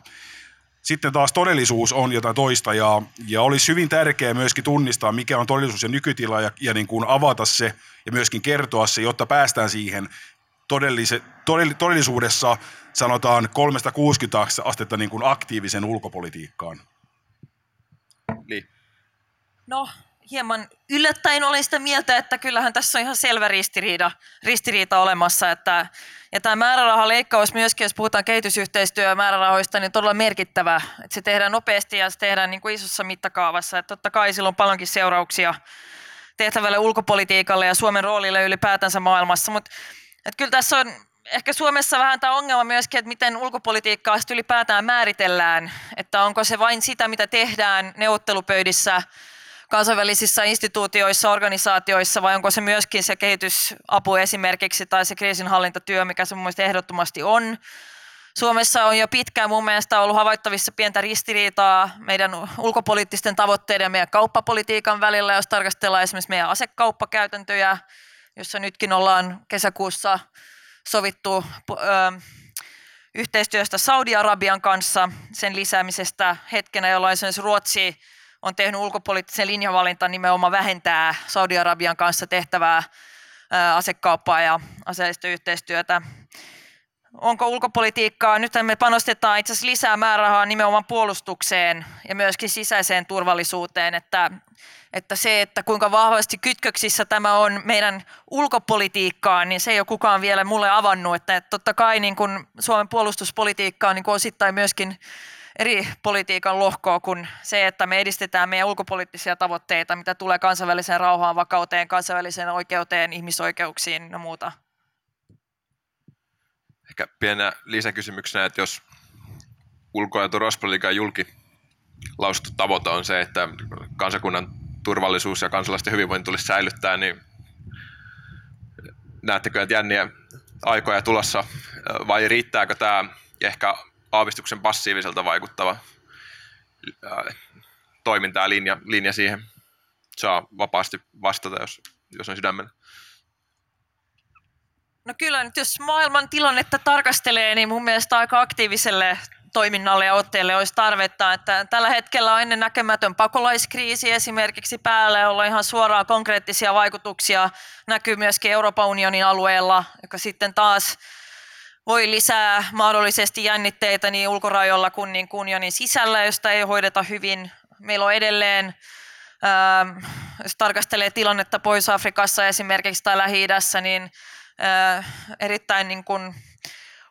Sitten taas todellisuus on jotain toista ja, ja olisi hyvin tärkeää myöskin tunnistaa, mikä on todellisuus ja nykytila ja, ja niin kuin avata se ja myöskin kertoa se, jotta päästään siihen todellise, todell, todellisuudessa sanotaan kolmesataakuusikymmentä astetta niin kuin aktiivisen ulkopolitiikkaan. Li. No hieman yllättäen olen sitä mieltä, että kyllähän tässä on ihan selvä ristiriita, ristiriita olemassa, että ja tämä määrärahaleikkaus myöskin, jos puhutaan kehitysyhteistyömäärärahoista, niin todella merkittävä, että se tehdään nopeasti ja se tehdään niin kuin isossa mittakaavassa, että totta kai sillä on paljonkin seurauksia tehtävälle ulkopolitiikalle ja Suomen roolille ylipäätänsä maailmassa, mutta kyllä tässä on ehkä Suomessa vähän tämä ongelma myöskin, että miten ulkopolitiikkaa sitten ylipäätään määritellään, että onko se vain sitä, mitä tehdään neuvottelupöydissä, kansainvälisissä instituutioissa, organisaatioissa, vai onko se myöskin se kehitysapu esimerkiksi tai se kriisinhallintatyö, mikä se mun mielestä ehdottomasti on. Suomessa on jo pitkään mun mielestä ollut havaittavissa pientä ristiriitaa meidän ulkopoliittisten tavoitteiden ja meidän kauppapolitiikan välillä, jos tarkastellaan esimerkiksi meidän asekauppakäytäntöjä, jossa nytkin ollaan kesäkuussa sovittu ö, yhteistyöstä Saudi-Arabian kanssa, sen lisäämisestä hetkenä, jolloin esimerkiksi Ruotsi on tehnyt ulkopoliittisen linjavalinta nimenomaan vähentää Saudi-Arabian kanssa tehtävää asekauppaa ja aseellista yhteistyötä. onko ulkopolitiikkaa, nyt me panostetaan itse asiassa lisää määrärahaa nimenomaan puolustukseen ja myöskin sisäiseen turvallisuuteen, että, että se, että kuinka vahvasti kytköksissä tämä on meidän ulkopolitiikkaan, niin se ei ole kukaan vielä mulle avannut, että, että totta kai niin kun Suomen puolustuspolitiikka on niin kun osittain myöskin eri politiikan lohkoa kuin se, että me edistetään meidän ulkopoliittisia tavoitteita, mitä tulee kansainväliseen rauhaan, vakauteen, kansainväliseen oikeuteen, ihmisoikeuksiin ja muuta. Ehkä pienä lisäkysymyksenä, että jos ulko- ja turvallisuuspolitiikan julkilausuttu tavoite on se, että kansakunnan turvallisuus ja kansalaisten hyvinvointi tulisi säilyttää, niin näettekö, että jänniä aikoja tulossa vai riittääkö tämä ehkä aavistuksen passiiviselta vaikuttava toiminta ja linja, linja siihen saa vapaasti vastata, jos, jos on sydämellä? No kyllä, nyt jos maailman tilannetta tarkastelee, niin mun mielestä aika aktiiviselle toiminnalle ja otteelle olisi tarvetta. Että tällä hetkellä on ennen näkemätön pakolaiskriisi esimerkiksi päällä, jolla on ihan suoraan konkreettisia vaikutuksia. Näkyy myöskin Euroopan unionin alueella, joka sitten taas voi lisää mahdollisesti jännitteitä niin ulkorajoilla kuin, niin kuin unionin sisällä, josta ei hoideta hyvin. Meillä on edelleen, ää, jos tarkastelee tilannetta Pohjois-Afrikassa esimerkiksi tai Lähi-idässä, niin Äh, erittäin niin kuin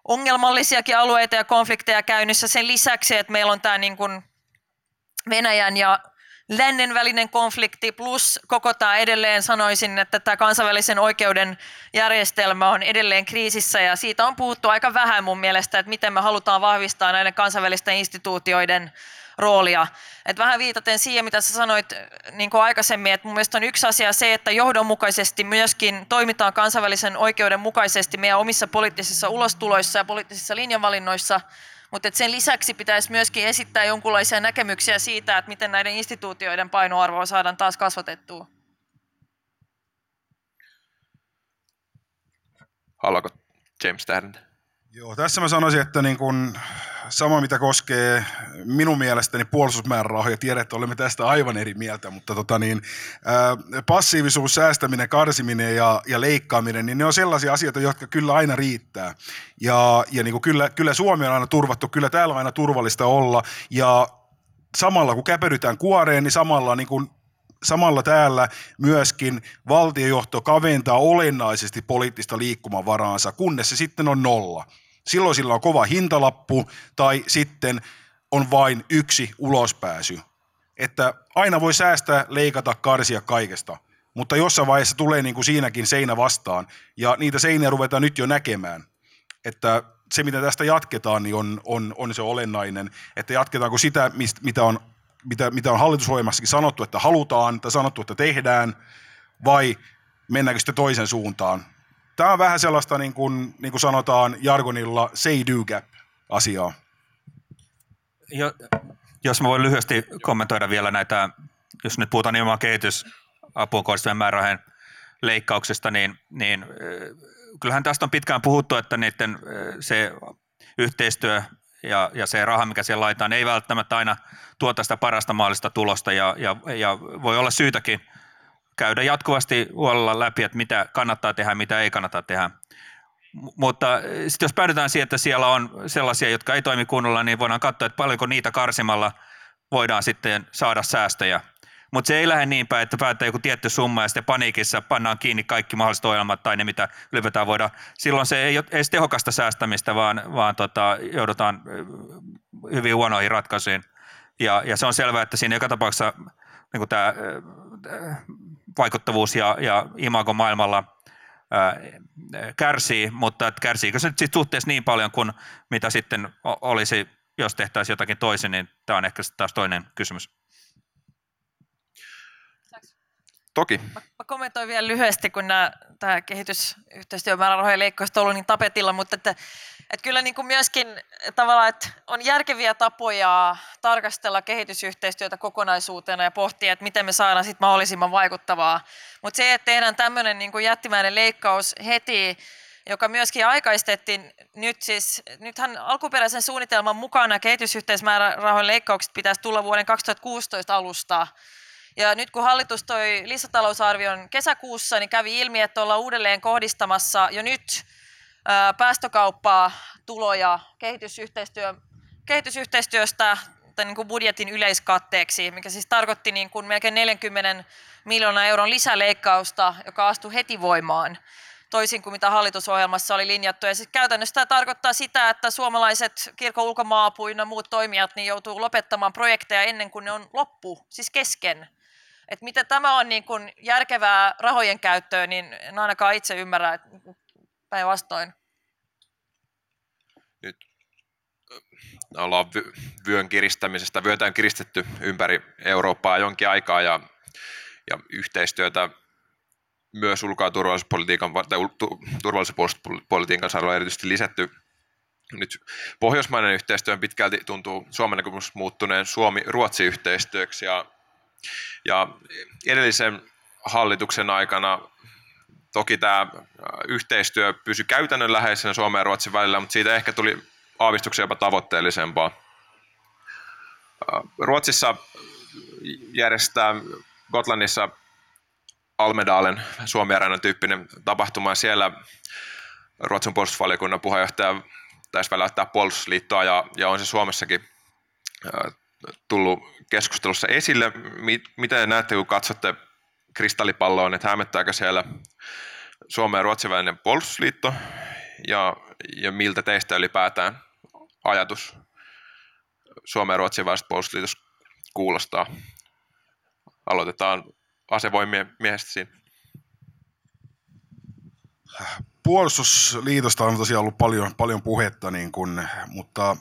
ongelmallisiakin alueita ja konflikteja käynnissä sen lisäksi, että meillä on tämä niin kuin Venäjän ja lännen välinen konflikti plus koko tämä edelleen sanoisin, että tämä kansainvälisen oikeuden järjestelmä on edelleen kriisissä ja siitä on puhuttu aika vähän mun mielestä, että miten me halutaan vahvistaa näiden kansainvälisten instituutioiden roolia. Et vähän viitaten siihen, mitä sä sanoit niin kuin aikaisemmin, että mun mielestä on yksi asia se, että johdonmukaisesti myöskin toimitaan kansainvälisen oikeuden mukaisesti meidän omissa poliittisissa ulostuloissa ja poliittisissa linjavalinnoissa, mutta sen lisäksi pitäisi myöskin esittää jonkinlaisia näkemyksiä siitä, että miten näiden instituutioiden painoarvoa saadaan taas kasvatettua. Haluatko James tähdentää? Joo, tässä mä sanoisin, että niin kun sama mitä koskee minun mielestäni puolustusmäärärahoja, tiedät, että olemme tästä aivan eri mieltä, mutta tota niin, ää, passiivisuus, säästäminen, karsiminen ja, ja leikkaaminen, niin ne on sellaisia asioita, jotka kyllä aina riittää. Ja, ja niin kun kyllä, kyllä Suomi on aina turvattu, kyllä täällä on aina turvallista olla ja samalla kun käperytään kuoreen, niin samalla niin kun Samalla täällä myöskin valtiojohto kaventaa olennaisesti poliittista liikkumavaraansa, kunnes se sitten on nolla. Silloin sillä on kova hintalappu tai sitten on vain yksi ulospääsy. Että aina voi säästää, leikata, karsia kaikesta, mutta jossain vaiheessa tulee niin kuin siinäkin seinä vastaan ja niitä seiniä ruvetaan nyt jo näkemään, että se mitä tästä jatketaan niin on, on, on se olennainen, että jatketaanko sitä, mistä, mitä on Mitä, mitä on hallitusohjelmassakin sanottu, että halutaan tai sanottu, että tehdään, vai mennäänkö sitten toisen suuntaan? Tämä on vähän sellaista, niin kuin, niin kuin sanotaan jargonilla, say do gap -asiaa. Jo, jos mä voin lyhyesti kommentoida vielä näitä, jos nyt puhutaan ilman kehitysapuun kohdistuvien määrärahojen leikkauksesta, niin, niin kyllähän tästä on pitkään puhuttu, että niiden se yhteistyö, Ja, ja se raha, mikä siellä laitetaan, ei välttämättä aina tuota sitä parasta mahdollista tulosta ja, ja, ja voi olla syytäkin käydä jatkuvasti huolella läpi, että mitä kannattaa tehdä, mitä ei kannata tehdä. M- mutta sitten jos päädytään siihen, että siellä on sellaisia, jotka ei toimi kunnolla, niin voidaan katsoa, että paljonko niitä karsimalla voidaan sitten saada säästöjä. Mutta se ei lähde niin päin, että päättää joku tietty summa ja sitten paniikissa pannaan kiinni kaikki mahdolliset ohjelmat tai ne, mitä ylipäätään voidaan. Silloin se ei ole edes tehokasta säästämistä, vaan, vaan tota, joudutaan hyvin huonoihin ratkaisuihin. Ja, ja se on selvää, että siinä joka tapauksessa niin tämä vaikuttavuus ja, ja imago maailmalla ää, kärsii, mutta kärsiikö se nyt sit suhteessa niin paljon kuin mitä sitten olisi, jos tehtäisiin jotakin toisin, niin tämä on ehkä taas toinen kysymys. Toki. Mä, mä kommentoin vielä lyhyesti, kun nämä, tämä kehitysyhteistyömäärärahojen leikkausta on ollut niin tapetilla, mutta että, että kyllä niin kuin myöskin tavallaan, että on järkeviä tapoja tarkastella kehitysyhteistyötä kokonaisuutena ja pohtia, että miten me saadaan sitten mahdollisimman vaikuttavaa. Mutta se, että tehdään tämmöinen niin kuin jättimäinen leikkaus heti, joka myöskin aikaistettiin nyt siis, nythän alkuperäisen suunnitelman mukana kehitysyhteistyömäärärahojen leikkaukset pitäisi tulla vuoden kaksituhattakuusitoista alusta. Ja nyt kun hallitus toi lisätalousarvion kesäkuussa, niin kävi ilmi, että ollaan uudelleen kohdistamassa jo nyt päästökauppaa, tuloja kehitysyhteistyö, kehitysyhteistyöstä tai niin kuin budjetin yleiskatteeksi, mikä siis tarkoitti niin kuin melkein neljäkymmentä miljoonaa euron lisäleikkausta, joka astui heti voimaan, toisin kuin mitä hallitusohjelmassa oli linjattu. Ja siis käytännössä tämä tarkoittaa sitä, että suomalaiset kirkon ulkomaanapu ja muut toimijat niin joutuu lopettamaan projekteja ennen kuin ne on loppu, siis kesken. Et mitä tämä on niin kuin järkevää rahojen käyttöä, niin en ainakaan itse ymmärrä, että päinvastoin. Nyt ollaan vyön kiristämisestä. Vyötä on kiristetty ympäri Eurooppaa jonkin aikaa ja, ja yhteistyötä myös ulko- ja turvallisuuspolitiikan, tai turvallisuuspolitiikan saralla on erityisesti lisätty. Nyt pohjoismainen yhteistyö pitkälti tuntuu Suomen näkökulmasta muuttuneen Suomi-Ruotsi-yhteistyöksi ja Ja edellisen hallituksen aikana toki tämä yhteistyö pysyi käytännönläheisenä Suomen ja Ruotsin välillä, mutta siitä ehkä tuli aavistuksen jopa tavoitteellisempaa. Ruotsissa järjestetään Gotlannissa Almedalen Suomi-Areenan tyyppinen tapahtuma. Siellä Ruotsin puolustusvaliokunnan puheenjohtaja taisi väläyttää puolustusliittoa ja, ja on se Suomessakin tullut keskustelussa esille. Miten näette, kun katsotte kristallipalloon, että hämmentääkö siellä Suomen ja Ruotsin välinen puolustusliitto ja, ja miltä teistä ylipäätään ajatus Suomen ja Ruotsin välisestä puolustusliitosta kuulostaa? Aloitetaan asevoimien miehestä siinä. Puolustusliitosta on tosiaan ollut paljon, paljon puhetta, niin kun, mutta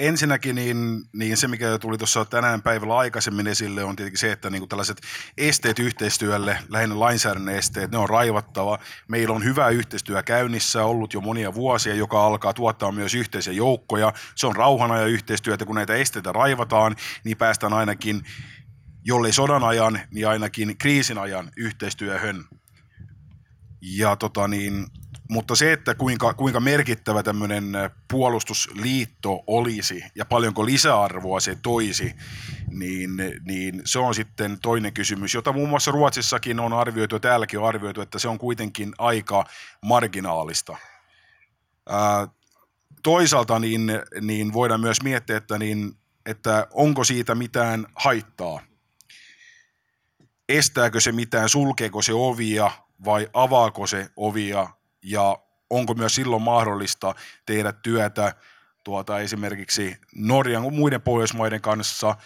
ensinnäkin niin, niin se, mikä tuli tuossa tänään päivällä aikaisemmin esille, on tietenkin se, että niin kuin tällaiset esteet yhteistyölle, lähinnä lainsäädännön esteet, ne on raivattava. Meillä on hyvää yhteistyö käynnissä ollut jo monia vuosia, joka alkaa tuottaa myös yhteisiä joukkoja. Se on rauhanajan yhteistyötä, kun näitä esteitä raivataan, niin päästään ainakin, jollei sodan ajan, niin ainakin kriisin ajan yhteistyöhön. Ja tota niin... Mutta se, että kuinka, kuinka merkittävä tämmöinen puolustusliitto olisi ja paljonko lisäarvoa se toisi, niin, niin se on sitten toinen kysymys, jota muun muassa Ruotsissakin on arvioitu ja täälläkin on arvioitu, että se on kuitenkin aika marginaalista. Ää, toisaalta niin, niin voidaan myös miettiä, että, niin, että onko siitä mitään haittaa. Estääkö se mitään, sulkeeko se ovia vai avaako se ovia? Ja onko myös silloin mahdollista tehdä työtä tuota, esimerkiksi Norjan muiden Pohjoismaiden kanssa,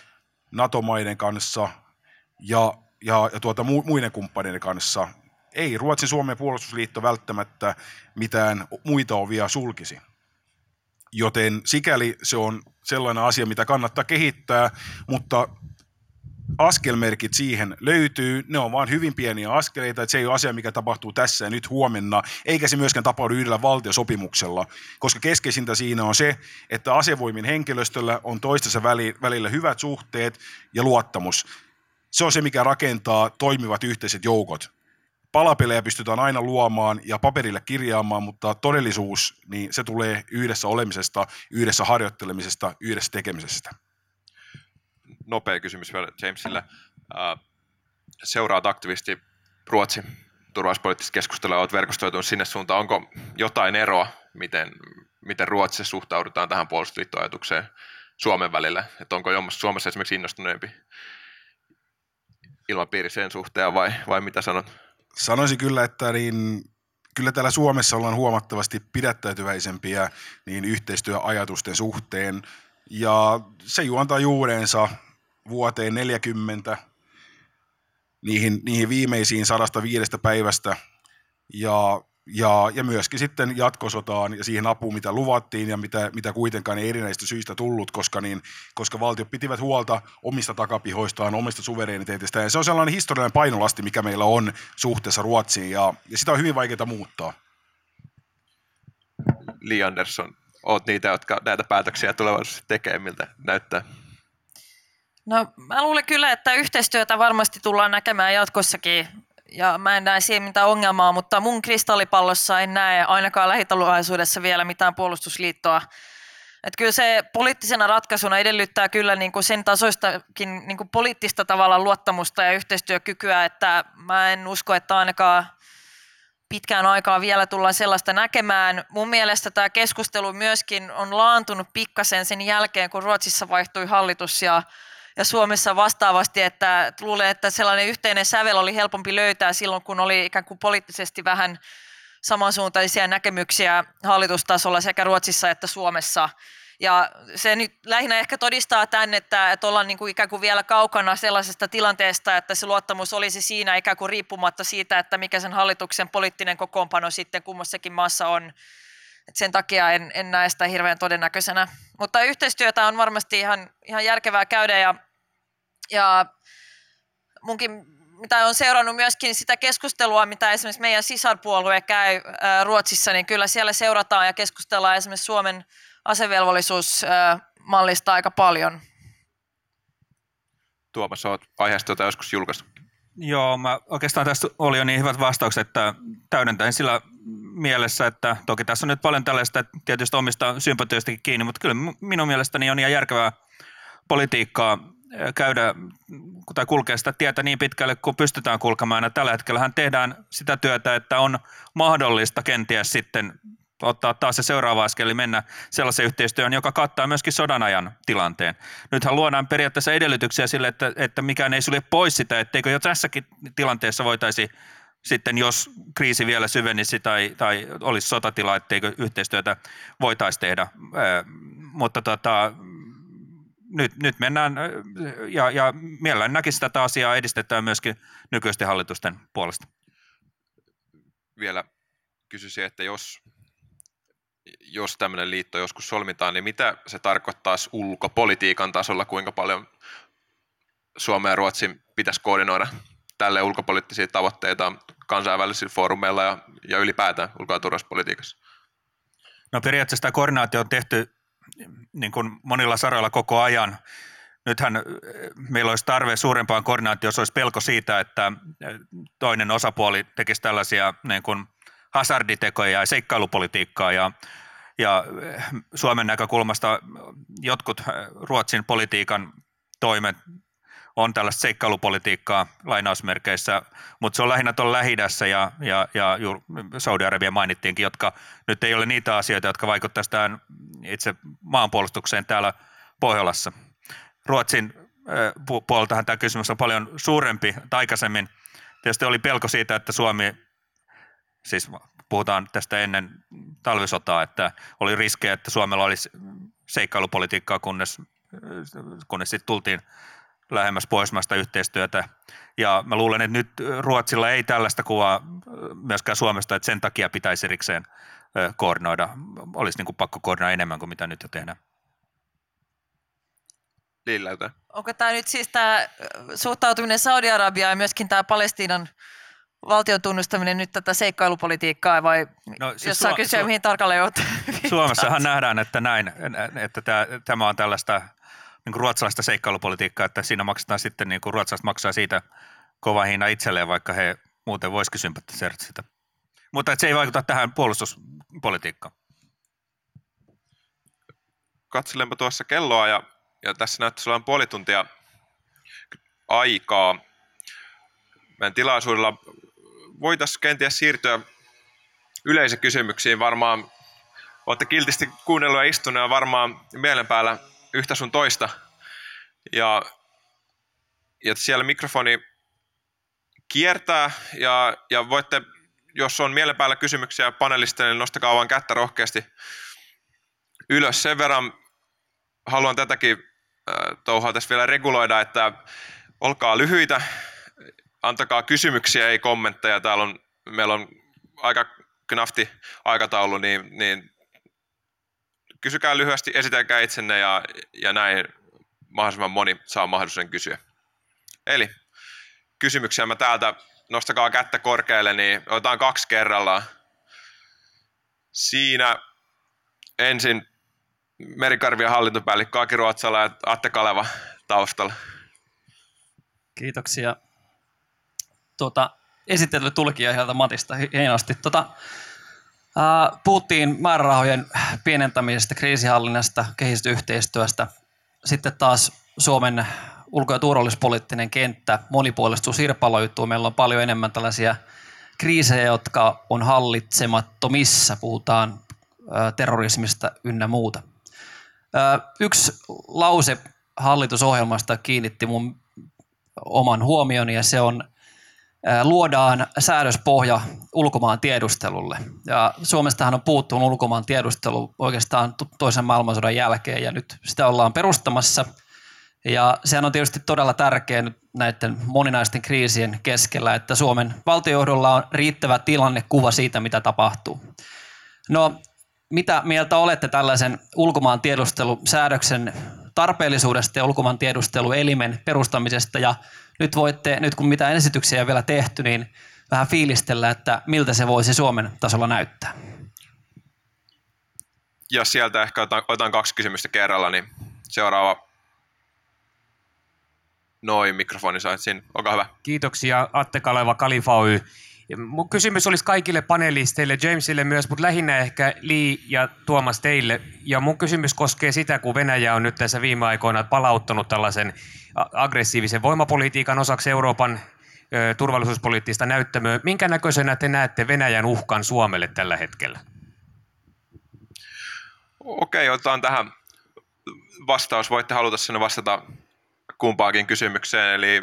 NATO-maiden kanssa ja, ja, ja tuota, muiden kumppaneiden kanssa? Ei Ruotsin Suomen puolustusliitto välttämättä mitään muita ovia sulkisi. Joten sikäli se on sellainen asia, mitä kannattaa kehittää, mutta askelmerkit siihen löytyy, ne on vaan hyvin pieniä askeleita, että se ei ole asia, mikä tapahtuu tässä ja nyt huomenna, eikä se myöskään tapahdu yhdellä valtiosopimuksella, koska keskeisintä siinä on se, että asevoimin henkilöstöllä on toistensa välillä hyvät suhteet ja luottamus. Se on se, mikä rakentaa toimivat yhteiset joukot. Palapelejä pystytään aina luomaan ja paperille kirjaamaan, mutta todellisuus, niin se tulee yhdessä olemisesta, yhdessä harjoittelemisesta, yhdessä tekemisestä. Nopea kysymys vielä Jamesille. Seuraat aktivisti Ruotsin turvallisuuspoliittista keskustelua, olet verkostoitunut sinne suuntaan. Onko jotain eroa, miten, miten Ruotsissa suhtaudutaan tähän puolustusliittoajatukseen Suomen välillä? Että onko Suomessa esimerkiksi innostuneempi ilmapiiri sen suhteen vai, vai mitä sanot? Sanoisin kyllä, että niin, kyllä täällä Suomessa ollaan huomattavasti pidättäytyväisempiä niin yhteistyöajatusten suhteen. Ja se juontaa juureensa vuoteen neljäkymmentä, niihin, niihin viimeisiin sata viisi päivästä ja, ja, ja myöskin sitten jatkosotaan ja siihen apuun, mitä luvattiin ja mitä, mitä kuitenkaan ei erinäistä syistä tullut, koska, niin, koska valtiot pitivät huolta omista takapihoistaan, omista suvereniteetistään. Se on sellainen historiallinen painolasti, mikä meillä on suhteessa Ruotsiin ja, ja sitä on hyvin vaikeaa muuttaa. Li Andersson. Olet niitä, jotka näitä päätöksiä tulevaisuudessa tekee, miltä näyttää? No mä luulen kyllä, että yhteistyötä varmasti tullaan näkemään jatkossakin ja mä en näe siihen mitään ongelmaa, mutta mun kristallipallossa en näe ainakaan lähitalaisuudessa vielä mitään puolustusliittoa. Että kyllä se poliittisena ratkaisuna edellyttää kyllä niin kuin sen tasoistakin niin kuin poliittista tavalla luottamusta ja yhteistyökykyä, että mä en usko, että ainakaan pitkään aikaa vielä tullaan sellaista näkemään. Mun mielestä tämä keskustelu myöskin on laantunut pikkasen sen jälkeen, kun Ruotsissa vaihtui hallitus ja, ja Suomessa vastaavasti, että luulen, että sellainen yhteinen sävel oli helpompi löytää silloin, kun oli ikään kuin poliittisesti vähän samansuuntaisia näkemyksiä hallitustasolla sekä Ruotsissa että Suomessa. Ja se nyt lähinnä ehkä todistaa tämän, että, että ollaan niin kuin ikään kuin vielä kaukana sellaisesta tilanteesta, että se luottamus olisi siinä ikään kuin riippumatta siitä, että mikä sen hallituksen poliittinen kokoonpano sitten kummassakin maassa on. Et sen takia en, en näe sitä hirveän todennäköisenä. Mutta yhteistyötä on varmasti ihan, ihan järkevää käydä ja, ja munkin, mitä on seurannut myöskin sitä keskustelua, mitä esimerkiksi meidän sisarpuolue käy Ruotsissa, niin kyllä siellä seurataan ja keskustellaan esimerkiksi Suomen asevelvollisuusmallista aika paljon. Tuomas, olet aiheesta joskus julkaissut. Joo, mä oikeastaan tästä oli jo niin hyvät vastaukset, että täydentäin sillä mielessä, että toki tässä on nyt paljon tällaista tietysti omista sympatioistakin kiinni, mutta kyllä minun mielestäni on ihan järkevää politiikkaa käydä tai kulkea sitä tietä niin pitkälle, kun pystytään kulkemaan. Ja tällä hetkellähän tehdään sitä työtä, että on mahdollista kenties sitten ottaa taas se seuraava askel, eli mennä sellaisen yhteistyön, joka kattaa myöskin sodanajan tilanteen. Nythän luodaan periaatteessa edellytyksiä sille, että, että mikään ei sulje pois sitä, etteikö jo tässäkin tilanteessa voitaisiin sitten, jos kriisi vielä syvenisi tai, tai olisi sotatila, etteikö yhteistyötä voitaisiin tehdä. Ee, mutta tota, nyt, nyt mennään, ja, ja mielellään näkisi tätä asiaa edistetään myöskin nykyisten hallitusten puolesta. Vielä kysyisin, että jos jos tämmöinen liitto joskus solmitaan, niin mitä se tarkoittaa ulkopolitiikan tasolla, kuinka paljon Suomen ja Ruotsin pitäisi koordinoida tälle ulkopoliittisia tavoitteita kansainvälisillä foorumeilla ja, ja ylipäätään ulko- ja turvallisuuspolitiikassa? No periaatteessa tämä koordinaatio on tehty niin kuin monilla saroilla koko ajan. Nythän meillä olisi tarve suurempaan koordinaatioon, jos olisi pelko siitä, että toinen osapuoli tekisi tällaisia niin kuin hazarditekoja ja seikkailupolitiikkaa ja, ja Suomen näkökulmasta jotkut Ruotsin politiikan toimet on tällaista seikkailupolitiikkaa lainausmerkeissä, mutta se on lähinnä tuolla Lähi-idässä ja, ja, ja Saudi-Arabia mainittiinkin, jotka nyt ei ole niitä asioita, jotka vaikuttaisivat tähän itse maanpuolustukseen täällä Pohjolassa. Ruotsin puoleltahan tämä kysymys on paljon suurempi. Aikaisemmin tietysti oli pelko siitä, että Suomi siis puhutaan tästä ennen talvisotaa, että oli riskejä, että Suomella olisi seikkailupolitiikkaa, kunnes, kunnes sitten tultiin lähemmäs pohjoismaista yhteistyötä. Ja mä luulen, että nyt Ruotsilla ei tällaista kuvaa myöskään Suomesta, että sen takia pitäisi erikseen koordinoida. Olisi niin kuin pakko koordinoida enemmän kuin mitä nyt jo tehdään. Liilläytä. Onko tämä nyt siis tämä suhtautuminen Saudi-Arabiaan ja myöskin tämä Palestiinan valtion tunnustaminen nyt tätä seikkailupolitiikkaa vai no, siis jos saa Suo- kysyä, Su- mihin tarkalleen olet? Suomessahan nähdään, että näin, että tämä, tämä on tällaista niin kuin ruotsalaista seikkailupolitiikkaa, että siinä maksetaan sitten, niin kuin ruotsalaiset maksaa siitä kovan hinnan itselleen, vaikka he muuten voisikin sympatiseerata sitä. Mutta että se ei vaikuta tähän puolustuspolitiikkaan. Katselenpa tuossa kelloa ja, ja tässä näyttäisi olevan puoli tuntia aikaa. Meidän tilaisuudella voitaisiin kenties siirtyä yleisökysymyksiin. Varmaan olette kiltisti kuunnellut ja istuneet varmaan mielen päällä yhtä sun toista. Ja, ja siellä mikrofoni kiertää ja, ja voitte, jos on mielen päällä kysymyksiä panelisteille, niin nostakaa vaan kättä rohkeasti ylös. Sen verran haluan tätäkin äh, touhaa tässä vielä reguloida, että olkaa lyhyitä. Antakaa kysymyksiä, ei kommentteja. Täällä on, meillä on aika knafti aikataulu, niin, niin kysykää lyhyesti, esitelkää itsenne ja, ja näin mahdollisimman moni saa mahdollisuuden kysyä. Eli kysymyksiä mä täältä, nostakaa kättä korkealle, niin otetaan kaksi kerrallaan. Siinä ensin Merikarvian hallintopäällikkö Aki Ruotsala ja Atte Kaleva taustalla. Kiitoksia. Tuota, esittelytulkija sieltä Matista hienosti. Tuota, ää, puhuttiin määrärahojen pienentämisestä, kriisihallinnasta, kehitysyhteistyöstä. Sitten taas Suomen ulko- ja turvallisuuspoliittinen kenttä monipuolistuu, sirpaloituu. Meillä on paljon enemmän tällaisia kriisejä, jotka on hallitsemattomissa, puhutaan terrorismista ynnä muuta. Yksi lause hallitusohjelmasta kiinnitti mun oman huomioni, ja se on, luodaan säädöspohja ulkomaan tiedustelulle. Ja Suomestahan on puuttunut ulkomaan tiedustelu oikeastaan toisen maailmansodan jälkeen, ja nyt sitä ollaan perustamassa. Ja sehän on tietysti todella tärkeää nyt näiden moninaisten kriisien keskellä, että Suomen valtiojohdolla on riittävä tilannekuva siitä, mitä tapahtuu. No, mitä mieltä olette tällaisen ulkomaan tiedustelusäädöksen tarpeellisuudesta ja ulkomaan tiedusteluelimen perustamisesta? Ja nyt voitte, nyt kun mitä esityksiä on vielä tehty, niin vähän fiilistellä, että miltä se voisi Suomen tasolla näyttää. Jos sieltä ehkä otan, otan kaksi kysymystä kerralla, niin seuraava. Noin, mikrofoni sait sinne. Olkaa hyvä. Kiitoksia, Atte Kaleva, Kalifa Oy. Mun kysymys olisi kaikille panelisteille, Jamesille myös, mutta lähinnä ehkä Li ja Tuomas teille. Ja mun kysymys koskee sitä, kun Venäjä on nyt tässä viime aikoina palauttanut tällaisen aggressiivisen voimapolitiikan osaksi Euroopan ö, turvallisuuspoliittista näyttämöä. Minkä näköisenä te näette Venäjän uhkan Suomelle tällä hetkellä? Okei, otetaan tähän vastaus. Voitte haluta sinne vastata kumpaakin kysymykseen, eli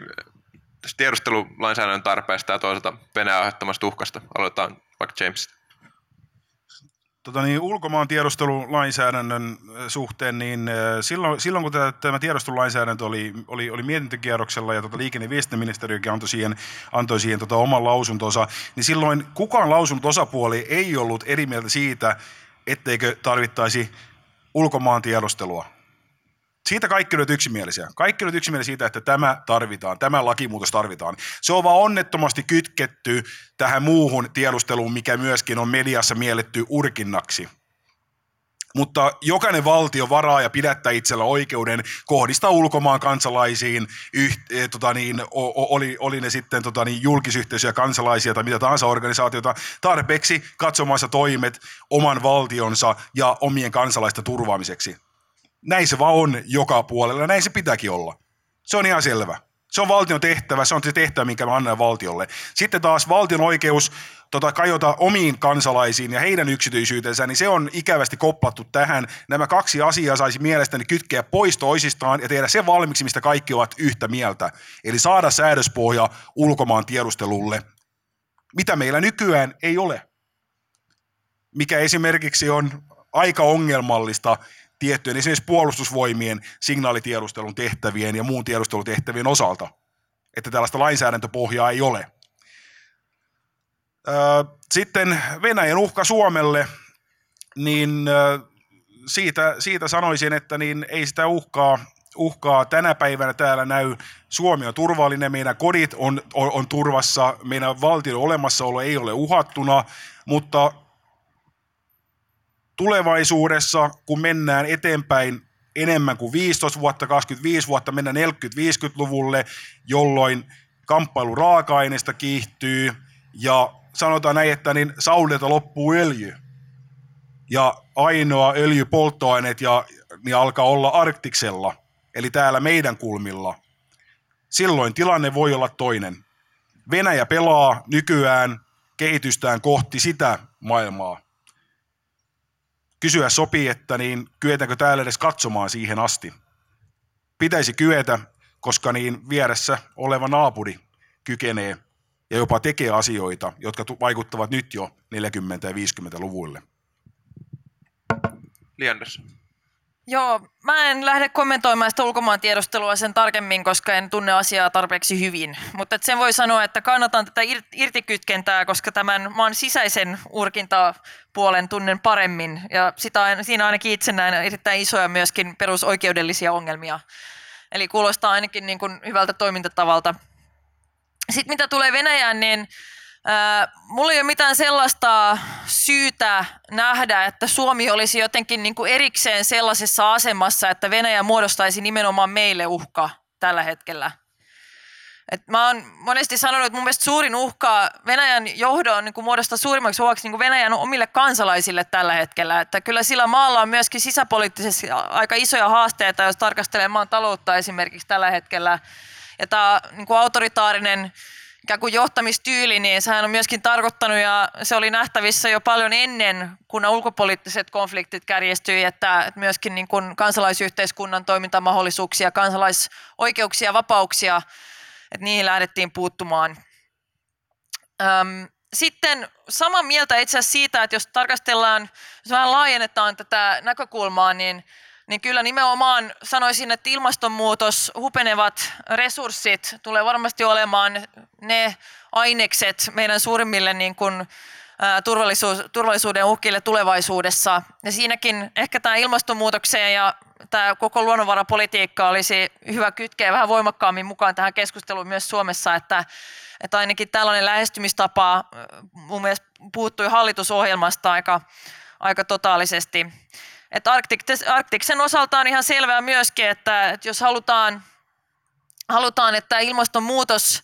tiedustelulainsäädännön tarpeesta ja toisaalta Venäjän aiheuttamasta uhkasta. Aloitetaan vaikka James. Tota niin, ulkomaan tiedustelulainsäädännön suhteen, niin silloin, silloin kun tämä tiedustelulainsäädäntö oli, oli, oli mietintökierroksella ja tota liikenne- ja viestintäministeriökin antoi siihen, antoi siihen tota oman lausuntonsa, niin silloin kukaan lausunut osapuoli ei ollut eri mieltä siitä, etteikö tarvittaisi ulkomaan tiedustelua. Siitä kaikki olivat yksimielisiä. Kaikki olivat yksimielisiä siitä, että tämä tarvitaan, tämä lakimuutos tarvitaan. Se on vaan onnettomasti kytketty tähän muuhun tiedusteluun, mikä myöskin on mediassa mielletty urkinnaksi. Mutta jokainen valtio varaa ja pidättää itsellä oikeuden kohdistaa ulkomaan kansalaisiin, yht, e, tota niin, o, oli, oli ne sitten tota niin, julkisyhteisöjä, kansalaisia tai mitä tahansa organisaatiota tarpeeksi katsomansa toimet oman valtionsa ja omien kansalaisten turvaamiseksi. Näin se vaan on joka puolella, näin se pitääkin olla. Se on ihan selvä. Se on valtion tehtävä, se on se tehtävä, minkä me annan valtiolle. Sitten taas valtion oikeus tota, kajota omiin kansalaisiin ja heidän yksityisyytensä, niin se on ikävästi koppattu tähän. Nämä kaksi asiaa saisi mielestäni kytkeä pois toisistaan ja tehdä se valmiiksi, mistä kaikki ovat yhtä mieltä. Eli saada säädöspohja ulkomaan tiedustelulle, mitä meillä nykyään ei ole. Mikä esimerkiksi on aika ongelmallista tiettyjen esimerkiksi puolustusvoimien signaalitiedustelun tehtävien ja muun tiedustelutehtävien osalta, että tällaista lainsäädäntöpohjaa ei ole. Sitten Venäjän uhka Suomelle, niin siitä, siitä sanoisin, että niin ei sitä uhkaa, uhkaa tänä päivänä täällä näy. Suomi on turvallinen, meidän kodit on, on, on turvassa, meidän valtion olemassaolo ei ole uhattuna, mutta tulevaisuudessa, kun mennään eteenpäin enemmän kuin viisitoista vuotta, kaksikymmentäviisi vuotta, mennään neljäkymmentä-viisikymmentäluvulle, jolloin kamppailu raaka-aineista kiihtyy ja sanotaan näin, että niin Saudilta loppuu öljy ja ainoa öljypolttoaineet ja, niin alkaa olla Arktiksella, eli täällä meidän kulmilla. Silloin tilanne voi olla toinen. Venäjä pelaa nykyään kehitystään kohti sitä maailmaa. Kysyä sopii, että niin kyetäänkö täällä edes katsomaan siihen asti. Pitäisi kyetä, koska niin vieressä oleva naapuri kykenee ja jopa tekee asioita, jotka vaikuttavat nyt jo neljäkymmentä- ja viisikymmentäluvuille. Li Andersson. Joo, mä en lähde kommentoimaan sitä ulkomaan tiedustelua sen tarkemmin, koska en tunne asiaa tarpeeksi hyvin. Mutta sen voi sanoa, että kannatan tätä irtikytkentää, koska tämän maan sisäisen urkintapuolen tunnen paremmin. Ja sitä, siinä ainakin itse näen erittäin isoja myöskin perusoikeudellisia ongelmia. Eli kuulostaa ainakin niin kuin hyvältä toimintatavalta. Sitten mitä tulee Venäjään, niin mulla ei ole mitään sellaista syytä nähdä, että Suomi olisi jotenkin niin kuin erikseen sellaisessa asemassa, että Venäjä muodostaisi nimenomaan meille uhka tällä hetkellä. Et mä oon monesti sanonut, että mun mielestä suurin uhka Venäjän johdon niin kuin muodostaa suurimmaksi uhaksi niin kuin Venäjän omille kansalaisille tällä hetkellä. Että kyllä sillä maalla on myöskin sisäpoliittisesti aika isoja haasteita, jos tarkastelee maan taloutta esimerkiksi tällä hetkellä. Ja tämä niin kuin autoritaarinen ikään kuin johtamistyyli, niin sehän on myöskin tarkoittanut, ja se oli nähtävissä jo paljon ennen, kun ulkopoliittiset konfliktit kärjestyi, että myöskin niin kuin kansalaisyhteiskunnan toimintamahdollisuuksia, kansalaisoikeuksia, vapauksia, että niihin lähdettiin puuttumaan. Sitten samaa mieltä itse asiassa siitä, että jos tarkastellaan, jos vähän laajennetaan tätä näkökulmaa, niin, niin kyllä nimenomaan sanoisin, että ilmastonmuutos, hupenevat resurssit tulee varmasti olemaan ne ainekset meidän suurimmille niin kuin, ä, turvallisuus, turvallisuuden uhkille tulevaisuudessa. Ja siinäkin ehkä tämä ilmastonmuutokseen ja tämä koko luonnonvarapolitiikka olisi hyvä kytkeä vähän voimakkaammin mukaan tähän keskusteluun myös Suomessa, että, että ainakin tällainen lähestymistapa mun mielestä puuttui hallitusohjelmasta aika, aika totaalisesti. Että Arktiksen osalta on ihan selvää myöskin, että, että jos halutaan, halutaan, että ilmastonmuutos,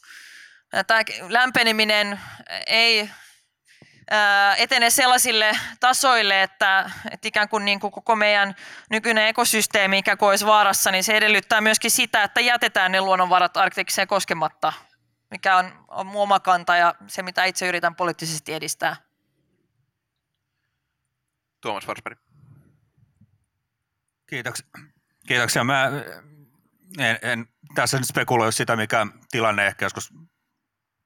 tämä lämpeneminen ei etenee sellaisille tasoille, että, että ikään kuin, niin kuin koko meidän nykyinen ekosysteemi ikään kuin olisi vaarassa, niin se edellyttää myöskin sitä, että jätetään ne luonnonvarat Arktikseen koskematta, mikä on, on mun oma kanta ja se, mitä itse yritän poliittisesti edistää. Tuomas Forsberg. Kiitoksia. Kiitoksia. Mä en, en tässä nyt spekuloi sitä, mikä tilanne ehkä joskus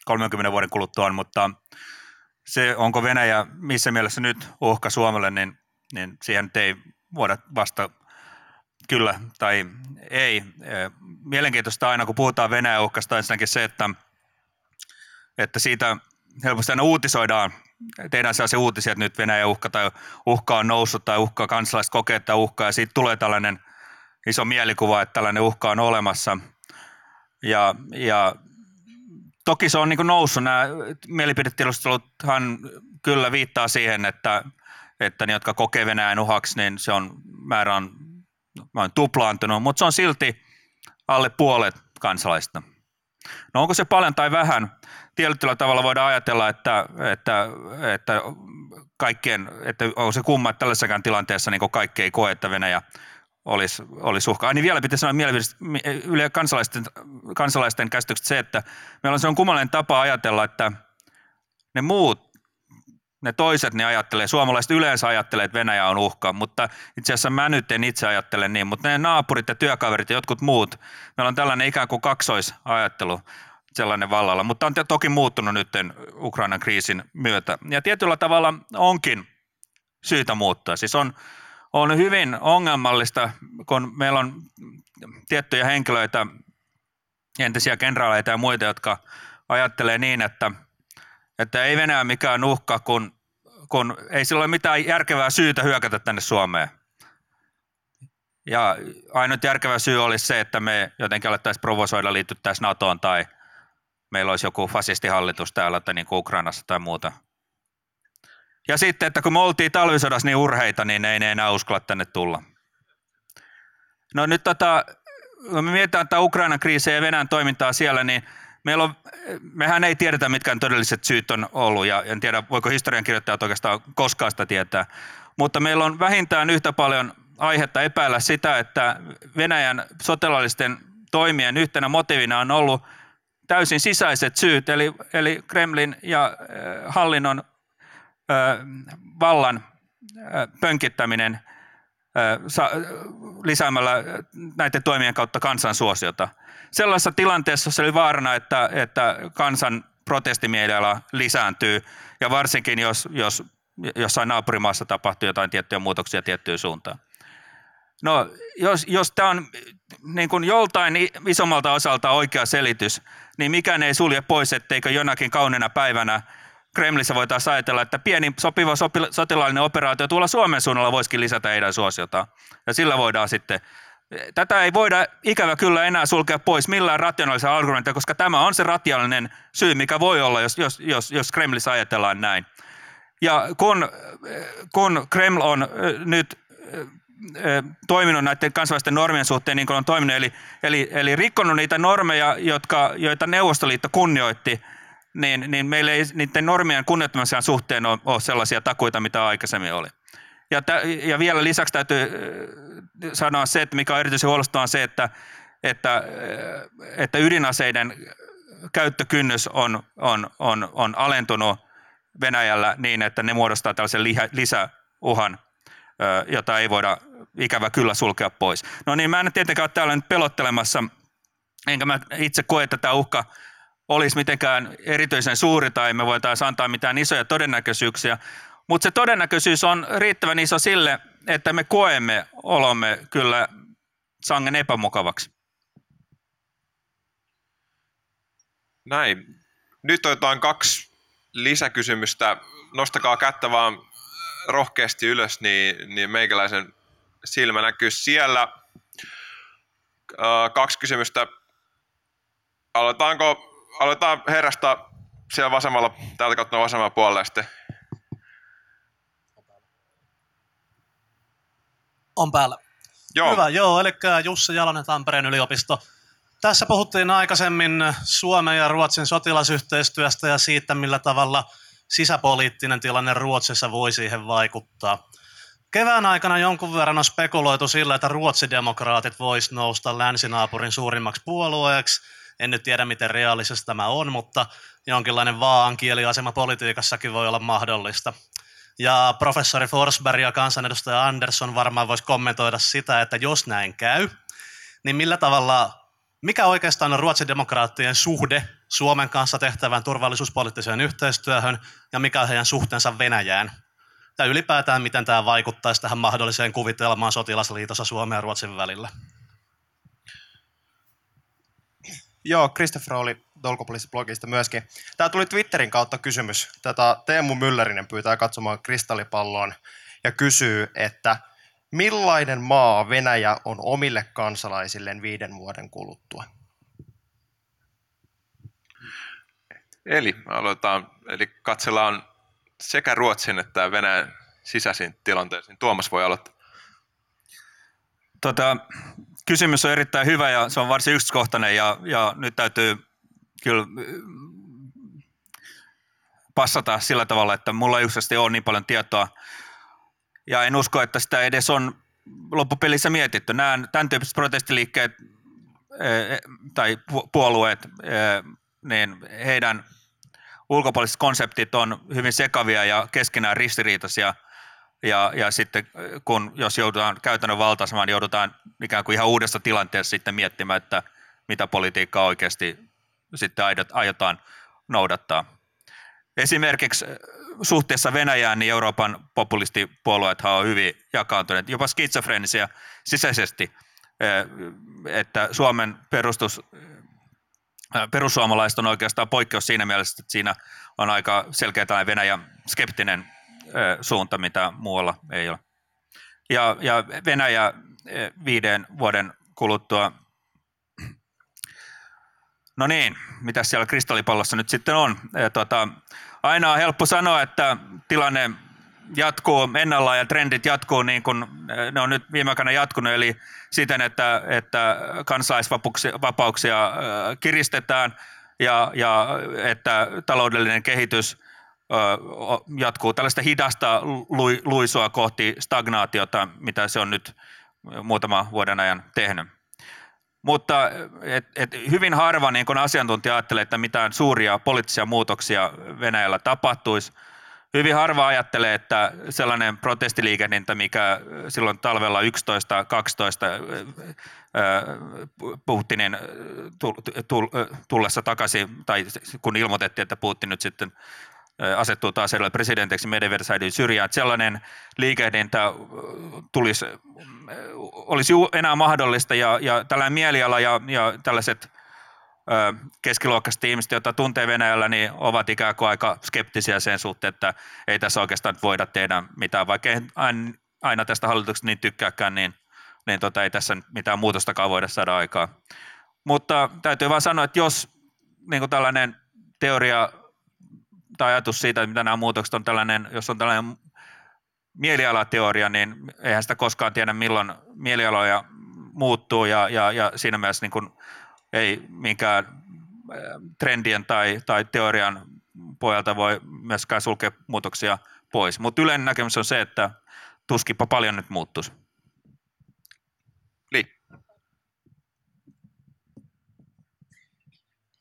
kolmenkymmenen vuoden kuluttua on, mutta se, onko Venäjä missä mielessä nyt uhka Suomelle, niin, niin siihen ei voida vastata kyllä tai ei. Mielenkiintoista aina, kun puhutaan Venäjän uhkasta, ensinnäkin se, että, että siitä helposti aina uutisoidaan. Tehdään sellaisia uutisia, että nyt Venäjän uhka tai uhka on noussut tai uhka kansalaiset kokee tätä uhkaa ja siitä tulee tällainen iso mielikuva, että tällainen uhka on olemassa ja, ja toki se on niin kuin noussut. Nämä mielipidetilosteluthan kyllä viittaa siihen, että, että ne, jotka kokee Venäjän uhaksi, niin se on määrä on, on tuplaantunut, mutta se on silti alle puolet kansalaista. No onko se paljon tai vähän? Tietyllä tavalla voidaan ajatella, että, että, että, kaikkien, että on se kumma, että tällaisessakaan tilanteessa niin kaikki ei koe, että Venäjä olisi, olisi uhka. Ai niin vielä pitäisi sanoa yle kansalaisten, kansalaisten käsitykset se, että meillä on se on kummallinen tapa ajatella, että ne muut, ne toiset ne ajattelee, suomalaiset yleensä ajattelee, että Venäjä on uhka, mutta itse asiassa mä nyt en itse ajattele niin, mutta ne naapurit ja työkaverit ja jotkut muut, meillä on tällainen ikään kuin kaksoisajattelu sellainen vallalla, mutta on toki muuttunut nyt Ukrainan kriisin myötä ja tietyllä tavalla onkin syytä muuttaa, siis on On hyvin ongelmallista, kun meillä on tiettyjä henkilöitä, entisiä kenraaleita ja muita, jotka ajattelee niin, että, että ei Venäjä mikään uhka, kun, kun ei sillä ole mitään järkevää syytä hyökätä tänne Suomeen. Ja ainut järkevä syy olisi se, että me jotenkin alettaisiin provosoida, liityttäisiin NATOon tai meillä olisi joku fasistihallitus täällä tai niin kuin Ukrainassa tai muuta. Ja sitten, että kun me oltiin talvisodassa niin urheita, niin ei ne enää uskalla tänne tulla. No nyt tota, kun me mietitään tätä Ukrainan kriisiä ja Venäjän toimintaa siellä, niin meillä on, mehän ei tiedetä, mitkä todelliset syyt on ollut. Ja en tiedä, voiko historiankirjoittajat oikeastaan koskaan sitä tietää. Mutta meillä on vähintään yhtä paljon aihetta epäillä sitä, että Venäjän sotilaallisten toimien yhtenä motiivina on ollut täysin sisäiset syyt, eli, eli Kremlin ja hallinnon vallan pönkittäminen lisäämällä näiden toimien kautta kansan suosiota. Sellaisessa tilanteessa, jossa oli vaarana, että, että kansan protestimielellä lisääntyy, ja varsinkin jos, jos jossain naapurimaassa tapahtuu jotain tiettyjä muutoksia tiettyyn suuntaan. No, jos, jos tämä on niin kuin joltain isommalta osalta oikea selitys, niin mikään ei sulje pois, etteikö jonakin kaunena päivänä Kremlissä voitaisiin ajatella, että pieni sopiva sotilaallinen operaatio tuolla Suomen suunnalla voisikin lisätä heidän suosiotaan. Ja sillä voidaan sitten, tätä ei voida ikävä kyllä enää sulkea pois millään rationaalisella argumentilla, koska tämä on se rationaalinen syy, mikä voi olla, jos, jos, jos, jos Kremlissä ajatellaan näin. Ja kun, kun Kreml on nyt toiminut näiden kansainvälisten normien suhteen niin kuin on toiminut, eli, eli, eli rikkonut niitä normeja, jotka, joita Neuvostoliitto kunnioitti, Niin, niin meillä ei niiden normien kunnioittamisen suhteen ole, ole sellaisia takuita, mitä aikaisemmin oli. Ja, tä, ja vielä lisäksi täytyy sanoa se, että mikä on erityisen huolestuttavaa on se, että, että, että ydinaseiden käyttökynnys on, on, on, on alentunut Venäjällä niin, että ne muodostaa tällaisen lisäuhan, jota ei voida ikävä kyllä sulkea pois. No niin, mä en tietenkään ole täällä nyt pelottelemassa, enkä mä itse koe, että tämä uhka olisi mitenkään erityisen suuri tai me voitaisiin antaa mitään isoja todennäköisyyksiä, mutta se todennäköisyys on riittävän iso sille, että me koemme olomme kyllä sangen epämukavaksi. Näin. Nyt otetaan kaksi lisäkysymystä. Nostakaa kättä vaan rohkeasti ylös, niin, niin meikäläisen silmä näkyy siellä. Öö, kaksi kysymystä. Aloitetaanko, aloitetaan herrasta siellä vasemmalla, täältä kautta vasemmalla puolella sitten. On päällä. Joo. Hyvä, joo, eli Jussi Jalonen, Tampereen yliopisto. Tässä puhuttiin aikaisemmin Suomen ja Ruotsin sotilasyhteistyöstä ja siitä, millä tavalla sisäpoliittinen tilanne Ruotsissa voi siihen vaikuttaa. Kevään aikana jonkun verran on spekuloitu sillä, että ruotsidemokraatit vois nousta länsinaapurin suurimmaksi puolueeksi. En nyt tiedä, miten reaalisessa tämä on, mutta jonkinlainen vaan kieliasema politiikassakin voi olla mahdollista. Ja professori Forsberg ja kansanedustaja Andersson varmaan voisi kommentoida sitä, että jos näin käy, niin millä tavalla... Mikä oikeastaan on ruotsidemokraattien suhde Suomen kanssa tehtävään turvallisuuspoliittiseen yhteistyöhön ja mikä on heidän suhteensa Venäjään? Ja ylipäätään, miten tämä vaikuttaisi tähän mahdolliseen kuvitelmaan sotilasliitossa Suomen ja Ruotsin välillä? Joo, Christopher oli Ulkopoliittisesta blogista myöskin. Tämä tuli Twitterin kautta kysymys. Tätä Teemu Myllerinen pyytää katsomaan kristallipalloon ja kysyy, että millainen maa Venäjä on omille kansalaisilleen viiden vuoden kuluttua? Eli aloitetaan, eli katsellaan sekä Ruotsin että Venäjän sisäisiin tilanteisiin. Tuomas voi aloittaa. Tota, kysymys on erittäin hyvä ja se on varsin yksityiskohtainen ja, ja nyt täytyy kyllä passata sillä tavalla, että mulla ei yksilöisesti ole niin paljon tietoa. Ja en usko, että sitä edes on loppupelissä mietitty. Nämä tämän tyyppiset protestiliikkeet tai puolueet, niin heidän ulkopoliittiset konseptit on hyvin sekavia ja keskenään ristiriitaisia. Ja, ja sitten kun, jos joudutaan käytännön valtaisemaan, niin joudutaan ikään kuin ihan uudessa tilanteessa sitten miettimään, että mitä politiikkaa oikeasti sitten aiotaan noudattaa. Esimerkiksi suhteessa Venäjään niin Euroopan populistipuolueethan on hyvin jakaantuneet, jopa skitsofreenisia sisäisesti, että Suomen perustus, perussuomalaiset on oikeastaan poikkeus siinä mielessä, että siinä on aika selkeä tällainen Venäjä-skeptinen suunta, mitä muualla ei ole. Ja, ja Venäjä viiden vuoden kuluttua, no niin, mitä siellä kristallipallossa nyt sitten on? Tota, aina on helppo sanoa, että tilanne jatkuu ennallaan ja trendit jatkuu niin kuin ne on nyt viime aikana jatkunut, eli siten, että, että kansalaisvapauksia kiristetään ja, ja että taloudellinen kehitys jatkuu tällaista hidasta luisua kohti stagnaatiota, mitä se on nyt muutama vuoden ajan tehnyt. Mutta et, et hyvin harva niin kun asiantuntija ajattelee, että mitään suuria poliittisia muutoksia Venäjällä tapahtuisi. Hyvin harva ajattelee, että sellainen protestiliikehdintä, mikä silloin talvella yksitoista kaksitoista Putinin tullessa takaisin, tai kun ilmoitettiin, että Putin nyt sitten asettuu taas edelleen presidentiksi, Medvedev säilyi syrjään, että sellainen liikehdintä tulisi, olisi enää mahdollista ja, ja tällainen mieliala ja, ja tällaiset keskiluokkaiset ihmiset, joita tuntee Venäjällä, niin ovat ikään kuin aika skeptisiä sen suhteen, että ei tässä oikeastaan voida tehdä mitään, vaikka aina tästä hallituksesta niin tykkääkään, niin, niin tota, ei tässä mitään muutostakaan voida saada aikaa. Mutta täytyy vaan sanoa, että jos niin kuin tällainen teoria tai ajatus siitä, mitä nämä muutokset on tällainen, jos on tällainen mielialateoria, niin eihän sitä koskaan tiedä, milloin mielialoja muuttuu ja, ja, ja siinä mielessä niin kuin ei minkään trendien tai, tai teorian pohjalta voi myöskään sulkea muutoksia pois. Mutta yleinen näkemys on se, että tuskipa paljon nyt muuttuisi. Li.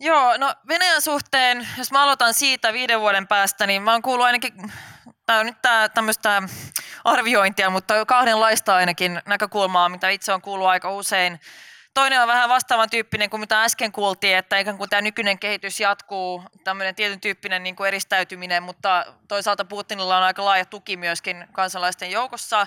Joo, no Venäjän suhteen, jos mä aloitan siitä viiden vuoden päästä, niin mä oon kuullut ainakin, tää on nyt tää, tämmöistä arviointia, mutta kahdenlaista ainakin näkökulmaa, mitä itse on kuullut aika usein. Toinen on vähän vastaavan tyyppinen kuin mitä äsken kuultiin, että ikään kuin tämä nykyinen kehitys jatkuu, tämmöinen tietyn tyyppinen niin kuin eristäytyminen, mutta toisaalta Putinilla on aika laaja tuki myöskin kansalaisten joukossa.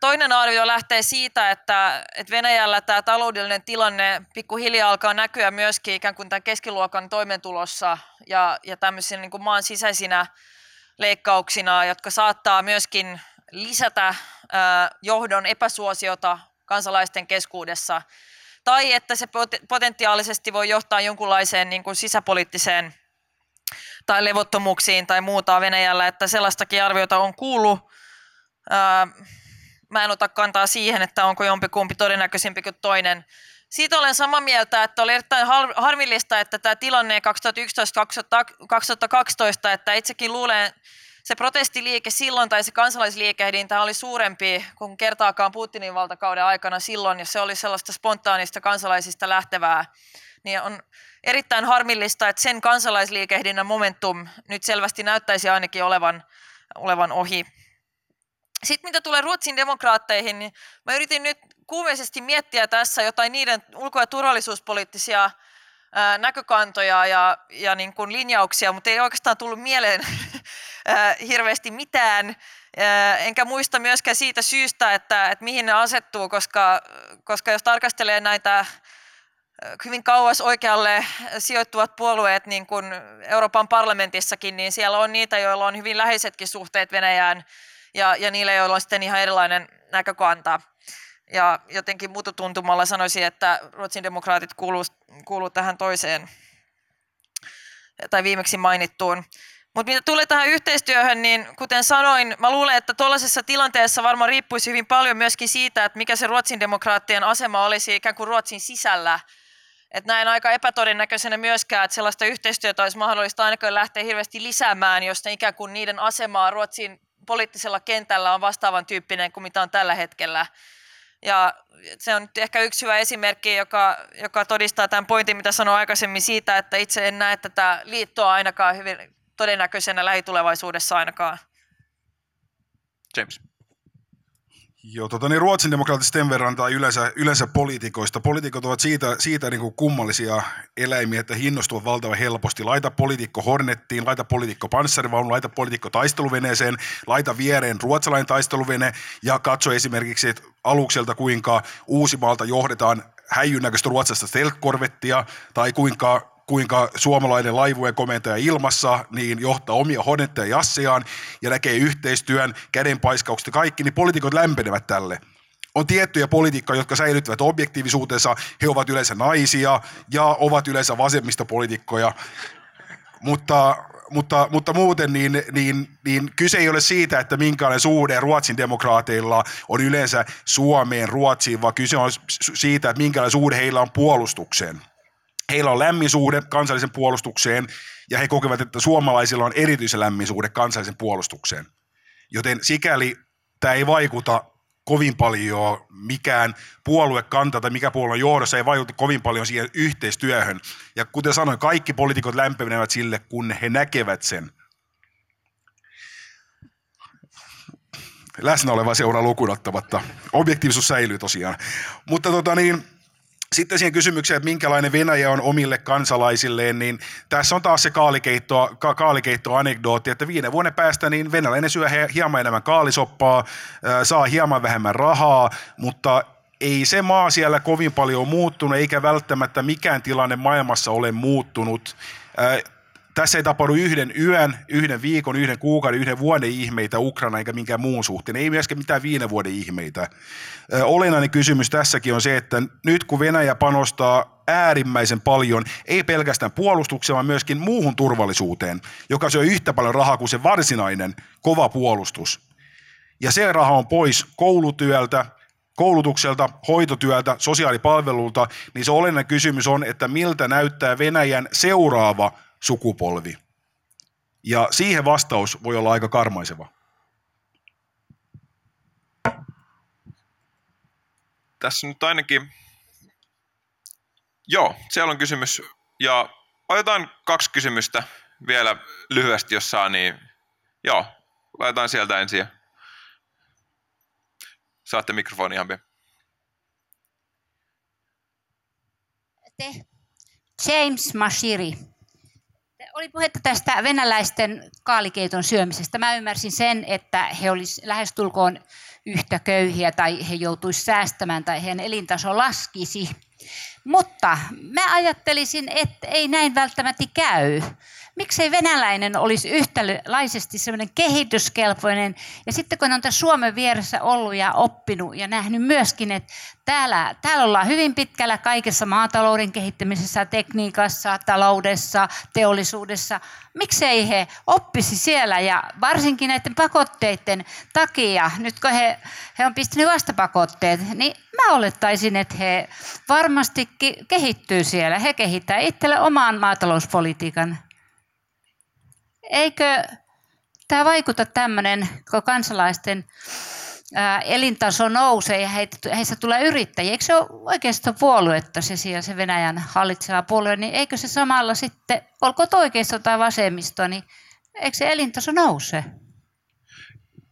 Toinen arvio lähtee siitä, että Venäjällä tämä taloudellinen tilanne pikkuhiljaa alkaa näkyä myöskin ikään kuin tämän keskiluokan toimeentulossa ja, ja tämmöisinä niin kuin maan sisäisinä leikkauksina, jotka saattaa myöskin lisätä johdon epäsuosiota kansalaisten keskuudessa, tai että se potentiaalisesti voi johtaa jonkunlaiseen niin kuin sisäpoliittiseen tai levottomuuksiin tai muuta Venäjällä, että sellaistakin arviota on kuullut. Mä en ota kantaa siihen, että onko jompikumpi todennäköisempi kuin toinen. Siitä olen samaa mieltä, että oli erittäin harmillista, että tämä tilanne kaksituhattayksitoista kaksituhattakaksitoista, että itsekin luulen, se protestiliike silloin tai se kansalaisliikehdintä oli suurempi kuin kertaakaan Putinin valtakauden aikana silloin, ja se oli sellaista spontaanista kansalaisista lähtevää. Niin on erittäin harmillista, että sen kansalaisliikehdinnän momentum nyt selvästi näyttäisi ainakin olevan, olevan ohi. Sitten mitä tulee Ruotsin demokraatteihin, niin mä yritin nyt kuumeisesti miettiä tässä jotain niiden ulko- ja turvallisuuspoliittisia näkökantoja ja, ja niin kuin linjauksia, mutta ei oikeastaan tullut mieleen hirveästi mitään. Enkä muista myöskään siitä syystä, että, että mihin ne asettuu, koska, koska jos tarkastelee näitä hyvin kauas oikealle sijoittuvat puolueet niin kuin Euroopan parlamentissakin, niin siellä on niitä, joilla on hyvin läheisetkin suhteet Venäjään ja, ja niillä, joilla on sitten ihan erilainen näkökanta. Ja jotenkin mututuntumalla sanoisin, että Ruotsin demokraatit kuuluu, kuuluu tähän toiseen tai viimeksi mainittuun. Mutta mitä tulee tähän yhteistyöhön, niin kuten sanoin, mä luulen, että tuollaisessa tilanteessa varmaan riippuisi hyvin paljon myöskin siitä, että mikä se Ruotsin demokraattien asema olisi ikään kuin Ruotsin sisällä. Että näin aika epätodennäköisenä myöskään, että sellaista yhteistyötä olisi mahdollista ainakaan lähteä hirveästi lisäämään, jos ne ikään kuin niiden asemaa Ruotsin poliittisella kentällä on vastaavan tyyppinen kuin mitä on tällä hetkellä. Ja se on nyt ehkä yksi hyvä esimerkki, joka, joka todistaa tämän pointin, mitä sanoin aikaisemmin siitä, että itse en näe tätä liittoa ainakaan hyvin todennäköisenä lähitulevaisuudessa ainakaan. James. Joo, tota niin Ruotsin demokraatista sen verran tai yleensä, yleensä poliitikoista. Poliitikot ovat siitä, siitä niin kuin kummallisia eläimiä, että hinnostuvat valtavan helposti. Laita poliitikko Hornettiin, laita poliitikko panssarivaunuun, laita poliitikko taisteluveneeseen, laita viereen ruotsalainen taisteluvene ja katso esimerkiksi alukselta, kuinka Uusimaalta johdetaan häijynnäköistä ruotsalaista stealth-korvettia tai kuinka... kuinka suomalainen laivueen komentaja ilmassa niin johtaa omia Hornetteja jassejaan ja näkee yhteistyön, kädenpaiskaukset ja kaikki, niin poliitikot lämpenevät tälle. On tiettyjä poliitikkoja, jotka säilyttävät objektiivisuutensa, he ovat yleensä naisia ja ovat yleensä vasemmistopoliitikkoja, mutta... Mutta, mutta muuten niin, niin, niin kyse ei ole siitä, että minkälainen suhde Ruotsin demokraateilla on yleensä Suomeen, Ruotsiin, vaan kyse on siitä, että minkälainen suhde heillä on puolustukseen. Heillä on lämmin suhde kansallisen puolustukseen ja he kokevat, että suomalaisilla on erityisen lämmin suhde kansallisen puolustukseen. Joten sikäli tämä ei vaikuta kovin paljon mikään puoluekanta tai mikä puolue on johdossa, ei vaikuta kovin paljon siihen yhteistyöhön. Ja kuten sanoin, kaikki poliitikot lämpenevät sille, kun he näkevät sen. Läsnä olevaa seuraa lukuun ottamatta. Objektiivisuus säilyy tosiaan. Mutta tota niin... Sitten siihen kysymykseen, että minkälainen Venäjä on omille kansalaisilleen, niin tässä on taas se kaalikeitto, ka- kaalikeittoanekdootti, että viiden vuoden päästä niin venäläinen syö hieman enemmän kaalisoppaa, saa hieman vähemmän rahaa, mutta ei se maa siellä kovin paljon muuttunut, eikä välttämättä mikään tilanne maailmassa ole muuttunut. Tässä ei tapahdu yhden yön, yhden viikon, yhden kuukauden, yhden vuoden ihmeitä Ukraina eikä minkään muun suhteen. Ei myöskään mitään viiden vuoden ihmeitä. Olennainen kysymys tässäkin on se, että nyt kun Venäjä panostaa äärimmäisen paljon, ei pelkästään puolustukseen, vaan myöskin muuhun turvallisuuteen, joka syö yhtä paljon rahaa kuin se varsinainen kova puolustus. Ja se raha on pois koulutyöltä, koulutukselta, hoitotyöltä, sosiaalipalvelulta, niin se olennainen kysymys on, että miltä näyttää Venäjän seuraava sukupolvi. Ja siihen vastaus voi olla aika karmaiseva. Tässä nyt ainakin, joo, siellä on kysymys Ja otetaan kaksi kysymystä vielä lyhyesti, jos saa, niin joo, laitetaan sieltä ensin. Saatte mikrofoni ihan pian. Te, James Mashiri. Oli puhetta tästä venäläisten kaalikeiton syömisestä. Mä ymmärsin sen, että he olisivat lähestulkoon yhtä köyhiä tai he joutuisivat säästämään tai heidän elintaso laskisi. Mutta mä ajattelisin, että ei näin välttämättä käy. Miksei venäläinen olisi yhtäläisesti sellainen kehityskelpoinen, ja sitten kun on tässä Suomen vieressä ollut ja oppinut ja nähnyt myöskin, että täällä, täällä ollaan hyvin pitkällä kaikessa maatalouden kehittämisessä, tekniikassa, taloudessa, teollisuudessa. Miksei he oppisi siellä, ja varsinkin näiden pakotteiden takia, nyt kun he, he on pistänyt vastapakotteet, niin mä olettaisin, että he varmasti kehittyy siellä. He kehittää itselle oman maatalouspolitiikan. Eikö tämä vaikuta tämmöinen, kun kansalaisten elintaso nousee ja heistä tulee yrittäjiä? Eikö se ole oikeistopuoluetta se siellä, se Venäjän hallitseva puolue, niin eikö se samalla sitten, olkoon oikeisto tai vasemmisto, niin eikö se elintaso nouse?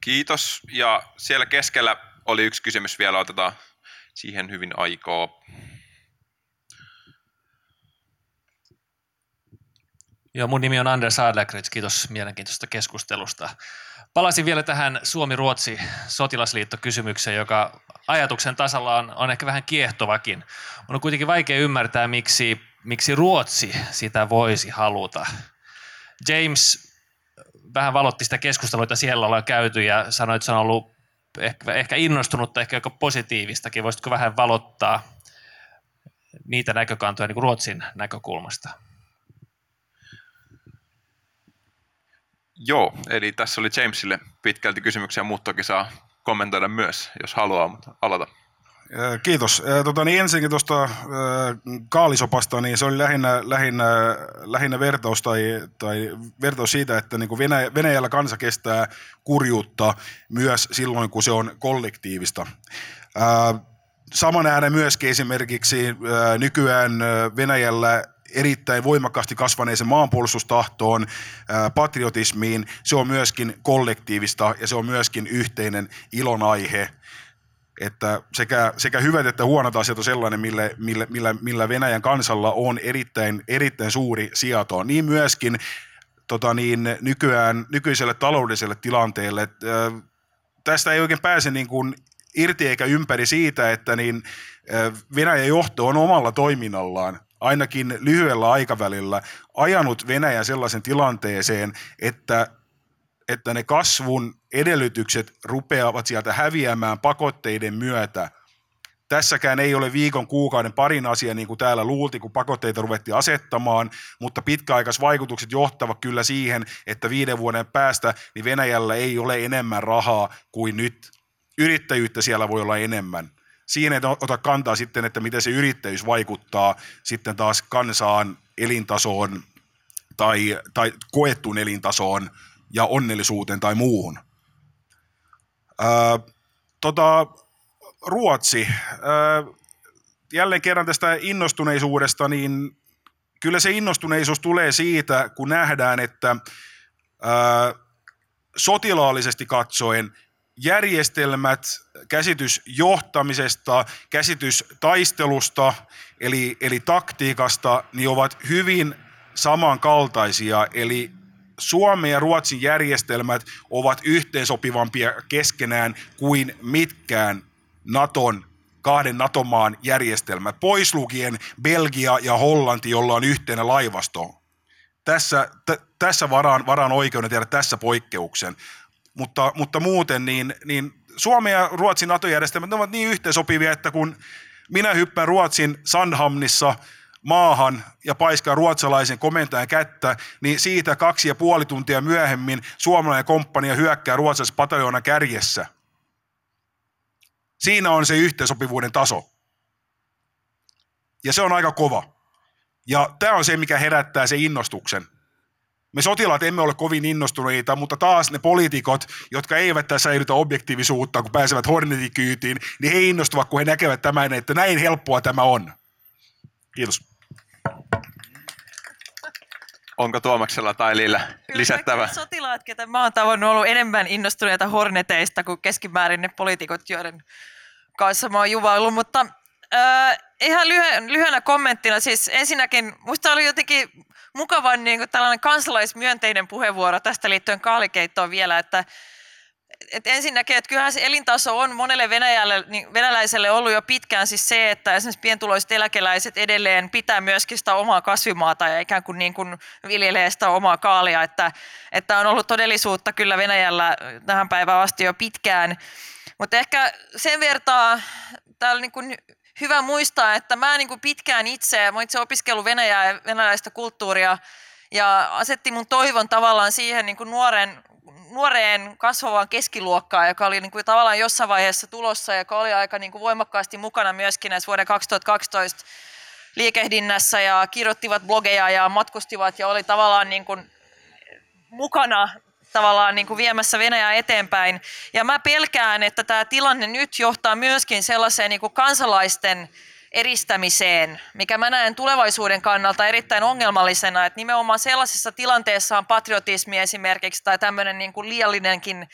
Kiitos. Ja siellä keskellä oli yksi kysymys vielä, otetaan siihen hyvin aikaa. Joo, mun nimi on Anders Adlercreutz, kiitos mielenkiintoisesta keskustelusta. Palasin vielä tähän Suomi-Ruotsi-sotilasliitto-kysymykseen, joka ajatuksen tasalla on, on ehkä vähän kiehtovakin. On kuitenkin vaikea ymmärtää, miksi, miksi Ruotsi sitä voisi haluta. James vähän valotti sitä keskustelua, jota siellä ollaan käyty, ja sanoi, että se on ollut ehkä, ehkä innostunutta, ehkä joku positiivistakin. Voisitko vähän valottaa niitä näkökantoja niin kuin Ruotsin näkökulmasta? Joo, eli tässä oli Jamesille pitkälti kysymyksiä, mutta toki saa kommentoida myös, jos haluaa, mutta aloita. Kiitos. Tota, niin ensinnäkin tuosta kaalisopasta, niin se oli lähinnä, lähinnä, lähinnä vertaus, tai, tai vertaus siitä, että niin kuin Venäjä, Venäjällä kansa kestää kurjuutta myös silloin, kun se on kollektiivista. Sama nähdään myöskin esimerkiksi nykyään Venäjällä erittäin voimakkaasti kasvaneeseen maanpuolustustahtoon, patriotismiin. Se on myöskin kollektiivista ja se on myöskin yhteinen ilonaihe. Että sekä, sekä hyvät että huonot asiat on sellainen, mille, millä, millä, millä Venäjän kansalla on erittäin, erittäin suuri sijato. Niin myöskin tota niin, nykyään, nykyiselle taloudelliselle tilanteelle. Äh, tästä ei oikein pääse niin kuin irti eikä ympäri siitä, että niin, äh, Venäjän johto on omalla toiminnallaan ainakin lyhyellä aikavälillä ajanut Venäjän sellaisen tilanteeseen, että, että ne kasvun edellytykset rupeavat sieltä häviämään pakotteiden myötä. Tässäkään ei ole viikon, kuukauden, parin asia, niin kuin täällä luultiin, kun pakotteita ruvettiin asettamaan, mutta pitkäaikaisvaikutukset johtavat kyllä siihen, että viiden vuoden päästä niin Venäjällä ei ole enemmän rahaa kuin nyt. Yrittäjyyttä siellä voi olla enemmän. Siinä ei ota kantaa sitten, että miten se yrittäjyys vaikuttaa sitten taas kansaan, elintasoon tai, tai koettuun elintasoon ja onnellisuuteen tai muuhun. Ää, tota, Ruotsi. Ää, jälleen kerran tästä innostuneisuudesta, niin kyllä se innostuneisuus tulee siitä, kun nähdään, että ää, sotilaallisesti katsoen järjestelmät, käsitys johtamisesta, käsitys taistelusta eli, eli taktiikasta, niin ovat hyvin samankaltaisia. Eli Suomen ja Ruotsin järjestelmät ovat yhteensopivampia keskenään kuin mitkään Naton, kahden NATO-maan järjestelmät, pois lukien Belgia ja Hollanti, jolla on yhteinen laivasto. Tässä, t- tässä varaan, varaan oikeuden tehdä tässä poikkeuksen. Mutta, mutta muuten, niin, niin Suomen ja Ruotsin NATO-järjestelmät ovat niin yhteensopivia, että kun minä hyppään Ruotsin Sandhamnissa maahan ja paiskaan ruotsalaisen komentajan kättä, niin siitä kaksi ja puoli tuntia myöhemmin suomalainen komppania hyökkää ruotsalaisen pataljoonan kärjessä. Siinä on se yhteensopivuuden taso. Ja se on aika kova. Ja tämä on se, mikä herättää sen innostuksen. Me sotilaat emme ole kovin innostuneita, mutta taas ne poliitikot, jotka eivät tässä säilytä objektiivisuutta, kun pääsevät Hornetikyytiin, niin he innostuvat, kun he näkevät tämän, että näin helppoa tämä on. Kiitos. Onko Tuomaksella tai Lillä lisättävää? Sotilaat, ketä mä oon tavannut, on ollut enemmän innostuneita horneteista kuin keskimäärin ne poliitikot, joiden kanssa mä oon juvaillut. Mutta äh, ihan lyhy- lyhyenä kommenttina, siis ensinnäkin musta oli jotenkin mukavan niin kuin tällainen kansalaismyönteinen puheenvuoro tästä liittyen kahlikeittoon vielä, että Et ensinnäkin, että kyllähän se elintaso on monelle Venäjälle, niin venäläiselle ollut jo pitkään siis se, että esimerkiksi pientuloiset eläkeläiset edelleen pitää myöskin sitä omaa kasvimaata ja ikään kuin, niin kuin viljelee sitä omaa kaalia, että, että on ollut todellisuutta kyllä Venäjällä tähän päivään asti jo pitkään. Mutta ehkä sen vertaa täällä niin kuin hyvä muistaa, että mä niin kuin pitkään itse, mä itse opiskellut Venäjää ja venäläistä kulttuuria ja asetti mun toivon tavallaan siihen niin kuin nuoren nuoreen kasvavaan keskiluokkaan, joka oli niin kuin tavallaan jossain vaiheessa tulossa, joka oli aika niin kuin voimakkaasti mukana myöskin näissä vuoden kaksituhattakaksitoista liikehdinnässä ja kirjoittivat blogeja ja matkustivat ja oli tavallaan niin kuin mukana tavallaan niin kuin viemässä Venäjää eteenpäin. Ja mä pelkään, että tämä tilanne nyt johtaa myöskin sellaiseen niin kuin kansalaisten eristämiseen, mikä mä näen tulevaisuuden kannalta erittäin ongelmallisena, että nimenomaan sellaisessa tilanteessa on patriotismi esimerkiksi tai tämmöinen niin kuin liiallinenkin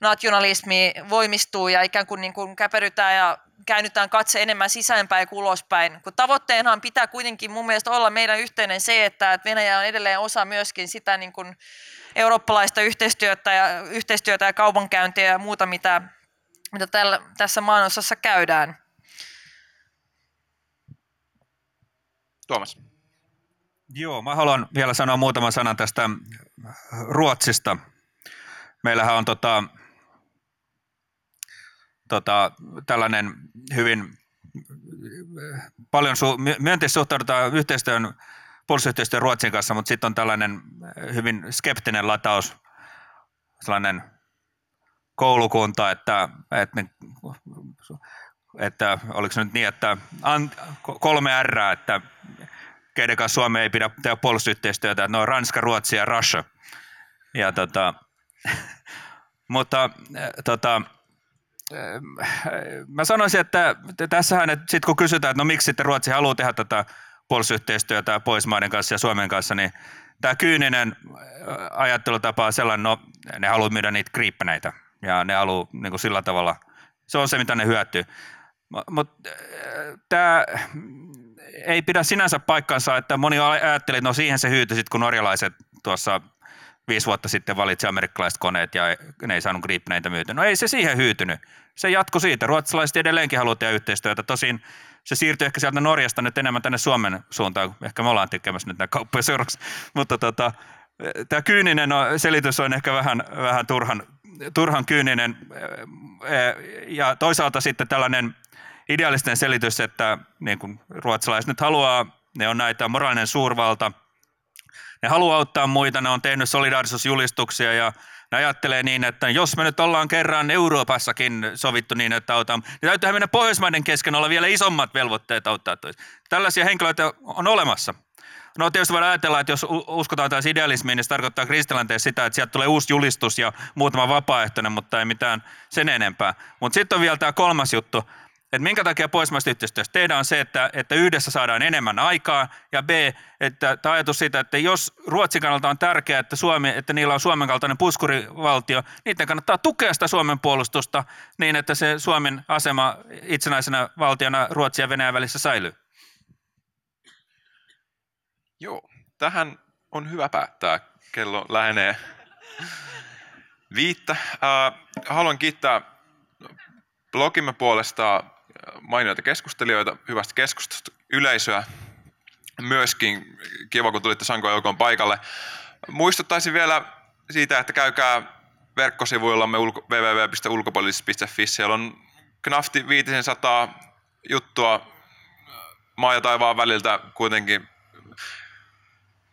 nationalismi voimistuu ja ikään kuin, niin kuin käperytään ja käännytään katse enemmän sisäänpäin kuin ulospäin. Kun tavoitteenhan pitää kuitenkin mun mielestä olla meidän yhteinen se, että Venäjä on edelleen osa myöskin sitä niin kuin eurooppalaista yhteistyötä ja, yhteistyötä ja kaupankäyntiä ja muuta, mitä, mitä tällä, tässä maanosassa käydään. Tuomas. Joo, mä haluan vielä sanoa muutaman sanan tästä Ruotsista. Meillähän on tota, tota, tällainen hyvin paljon su- myönteisesti suhtaudutaan yhteistyön, puolustusyhteistyön Ruotsin kanssa, mutta sitten on tällainen hyvin skeptinen lataus, sellainen koulukunta, että, että, ne, että oliko se nyt niin, että kolme R, että keiden kanssa Suomi ei pidä tehdä puolustusyhteistyötä, että ne on Ranska, Ruotsi ja Russia. Ja tota, mutta tota, mä sanoisin, että tässähän, että sit kun kysytään, että no miksi sitten Ruotsi haluaa tehdä tätä puolustusyhteistyötä Pohjoismaiden kanssa ja Suomen kanssa, niin tämä kyyninen ajattelutapa on sellainen, no ne haluaa myydä niitä kriippeneitä ja ne haluaa niin kuin sillä tavalla, se on se mitä ne hyötyy. Mutta tämä ei pidä sinänsä paikkansa, että moni ajattelee, että no siihen se hyytyi sitten, kun norjalaiset tuossa viisi vuotta sitten valitsi amerikkalaiset koneet ja ne ei saanut kriippineitä myytyä. No ei se siihen hyytynyt. Se jatkoi siitä. Ruotsalaiset edelleenkin haluaa tehdä yhteistyötä. Tosin se siirtyi ehkä sieltä Norjasta nyt enemmän tänne Suomen suuntaan. Ehkä me ollaan tekemässä nyt nämä kauppoja seuraavaksi. Mutta tota, tämä kyyninen selitys on ehkä vähän, vähän turhan, turhan kyyninen. Ja toisaalta sitten tällainen idealistinen selitys, että niin kuin ruotsalaiset nyt haluaa, ne on näitä moraalinen suurvalta, ne haluaa auttaa muita, ne on tehnyt solidaarisuusjulistuksia ja ne ajattelee niin, että jos me nyt ollaan kerran Euroopassakin sovittu niin, että autamme, niin täytyyhän mennä Pohjoismaiden kesken olla vielä isommat velvoitteet auttaa toista. Tällaisia henkilöitä on olemassa. No tietysti voidaan ajatella, että jos uskotaan taas idealismiin, niin se tarkoittaa kristilanteessa sitä, että sieltä tulee uusi julistus ja muutama vapaaehtoinen, mutta ei mitään sen enempää. Mutta sitten on vielä tämä kolmas juttu. Et minkä takia pohjoismaista yhteistyöstä tehdään on se, että, että yhdessä saadaan enemmän aikaa, ja B, että tämä ajatus siitä, että jos Ruotsin kannalta on tärkeää, että, Suomi, että niillä on Suomen kaltainen puskurivaltio, niiden kannattaa tukea sitä Suomen puolustusta niin, että se Suomen asema itsenäisenä valtiona Ruotsin ja Venäjän välissä säilyy. Joo, tähän on hyvä päättää. Kello lähenee viittä. Äh, haluan kiittää blogimme puolesta mainioita keskustelijoita, hyvästä keskustelusta, yleisöä myöskin. Kiva, kun tulitte sankojoukkoon paikalle. Muistuttaisin vielä siitä, että käykää verkkosivuillamme double-u double-u double-u piste ulkopoliittisesti piste fi. Siellä on knafti viisisataa juttua maa ja taivaan väliltä kuitenkin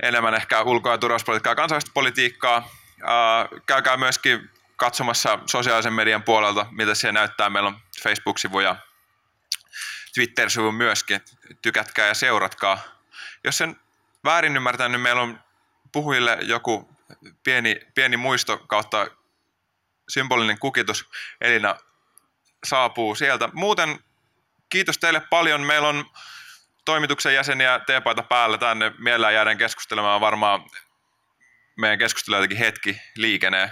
enemmän ehkä ulko- ja turvallisuuspolitiikkaa ja kansainvälistä politiikkaa. Käykää myöskin katsomassa sosiaalisen median puolelta, miltä se näyttää. Meillä on Facebook-sivu ja Twitter-sivu myöskin. Tykätkää ja seuratkaa. Jos sen väärin ymmärtää, niin meillä on puhujille joku pieni, pieni muisto kautta symbolinen kukitus. Elina saapuu sieltä. Muuten kiitos teille paljon. Meillä on toimituksen jäseniä teepaita päällä tänne. Mielellään jäädään keskustelemaan varmaan meidän keskustelu jotenkin hetki liikenee.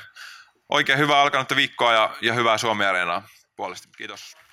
Oikein hyvää alkanutta viikkoa ja, ja hyvää Suomi-areenaa puolesta. Kiitos.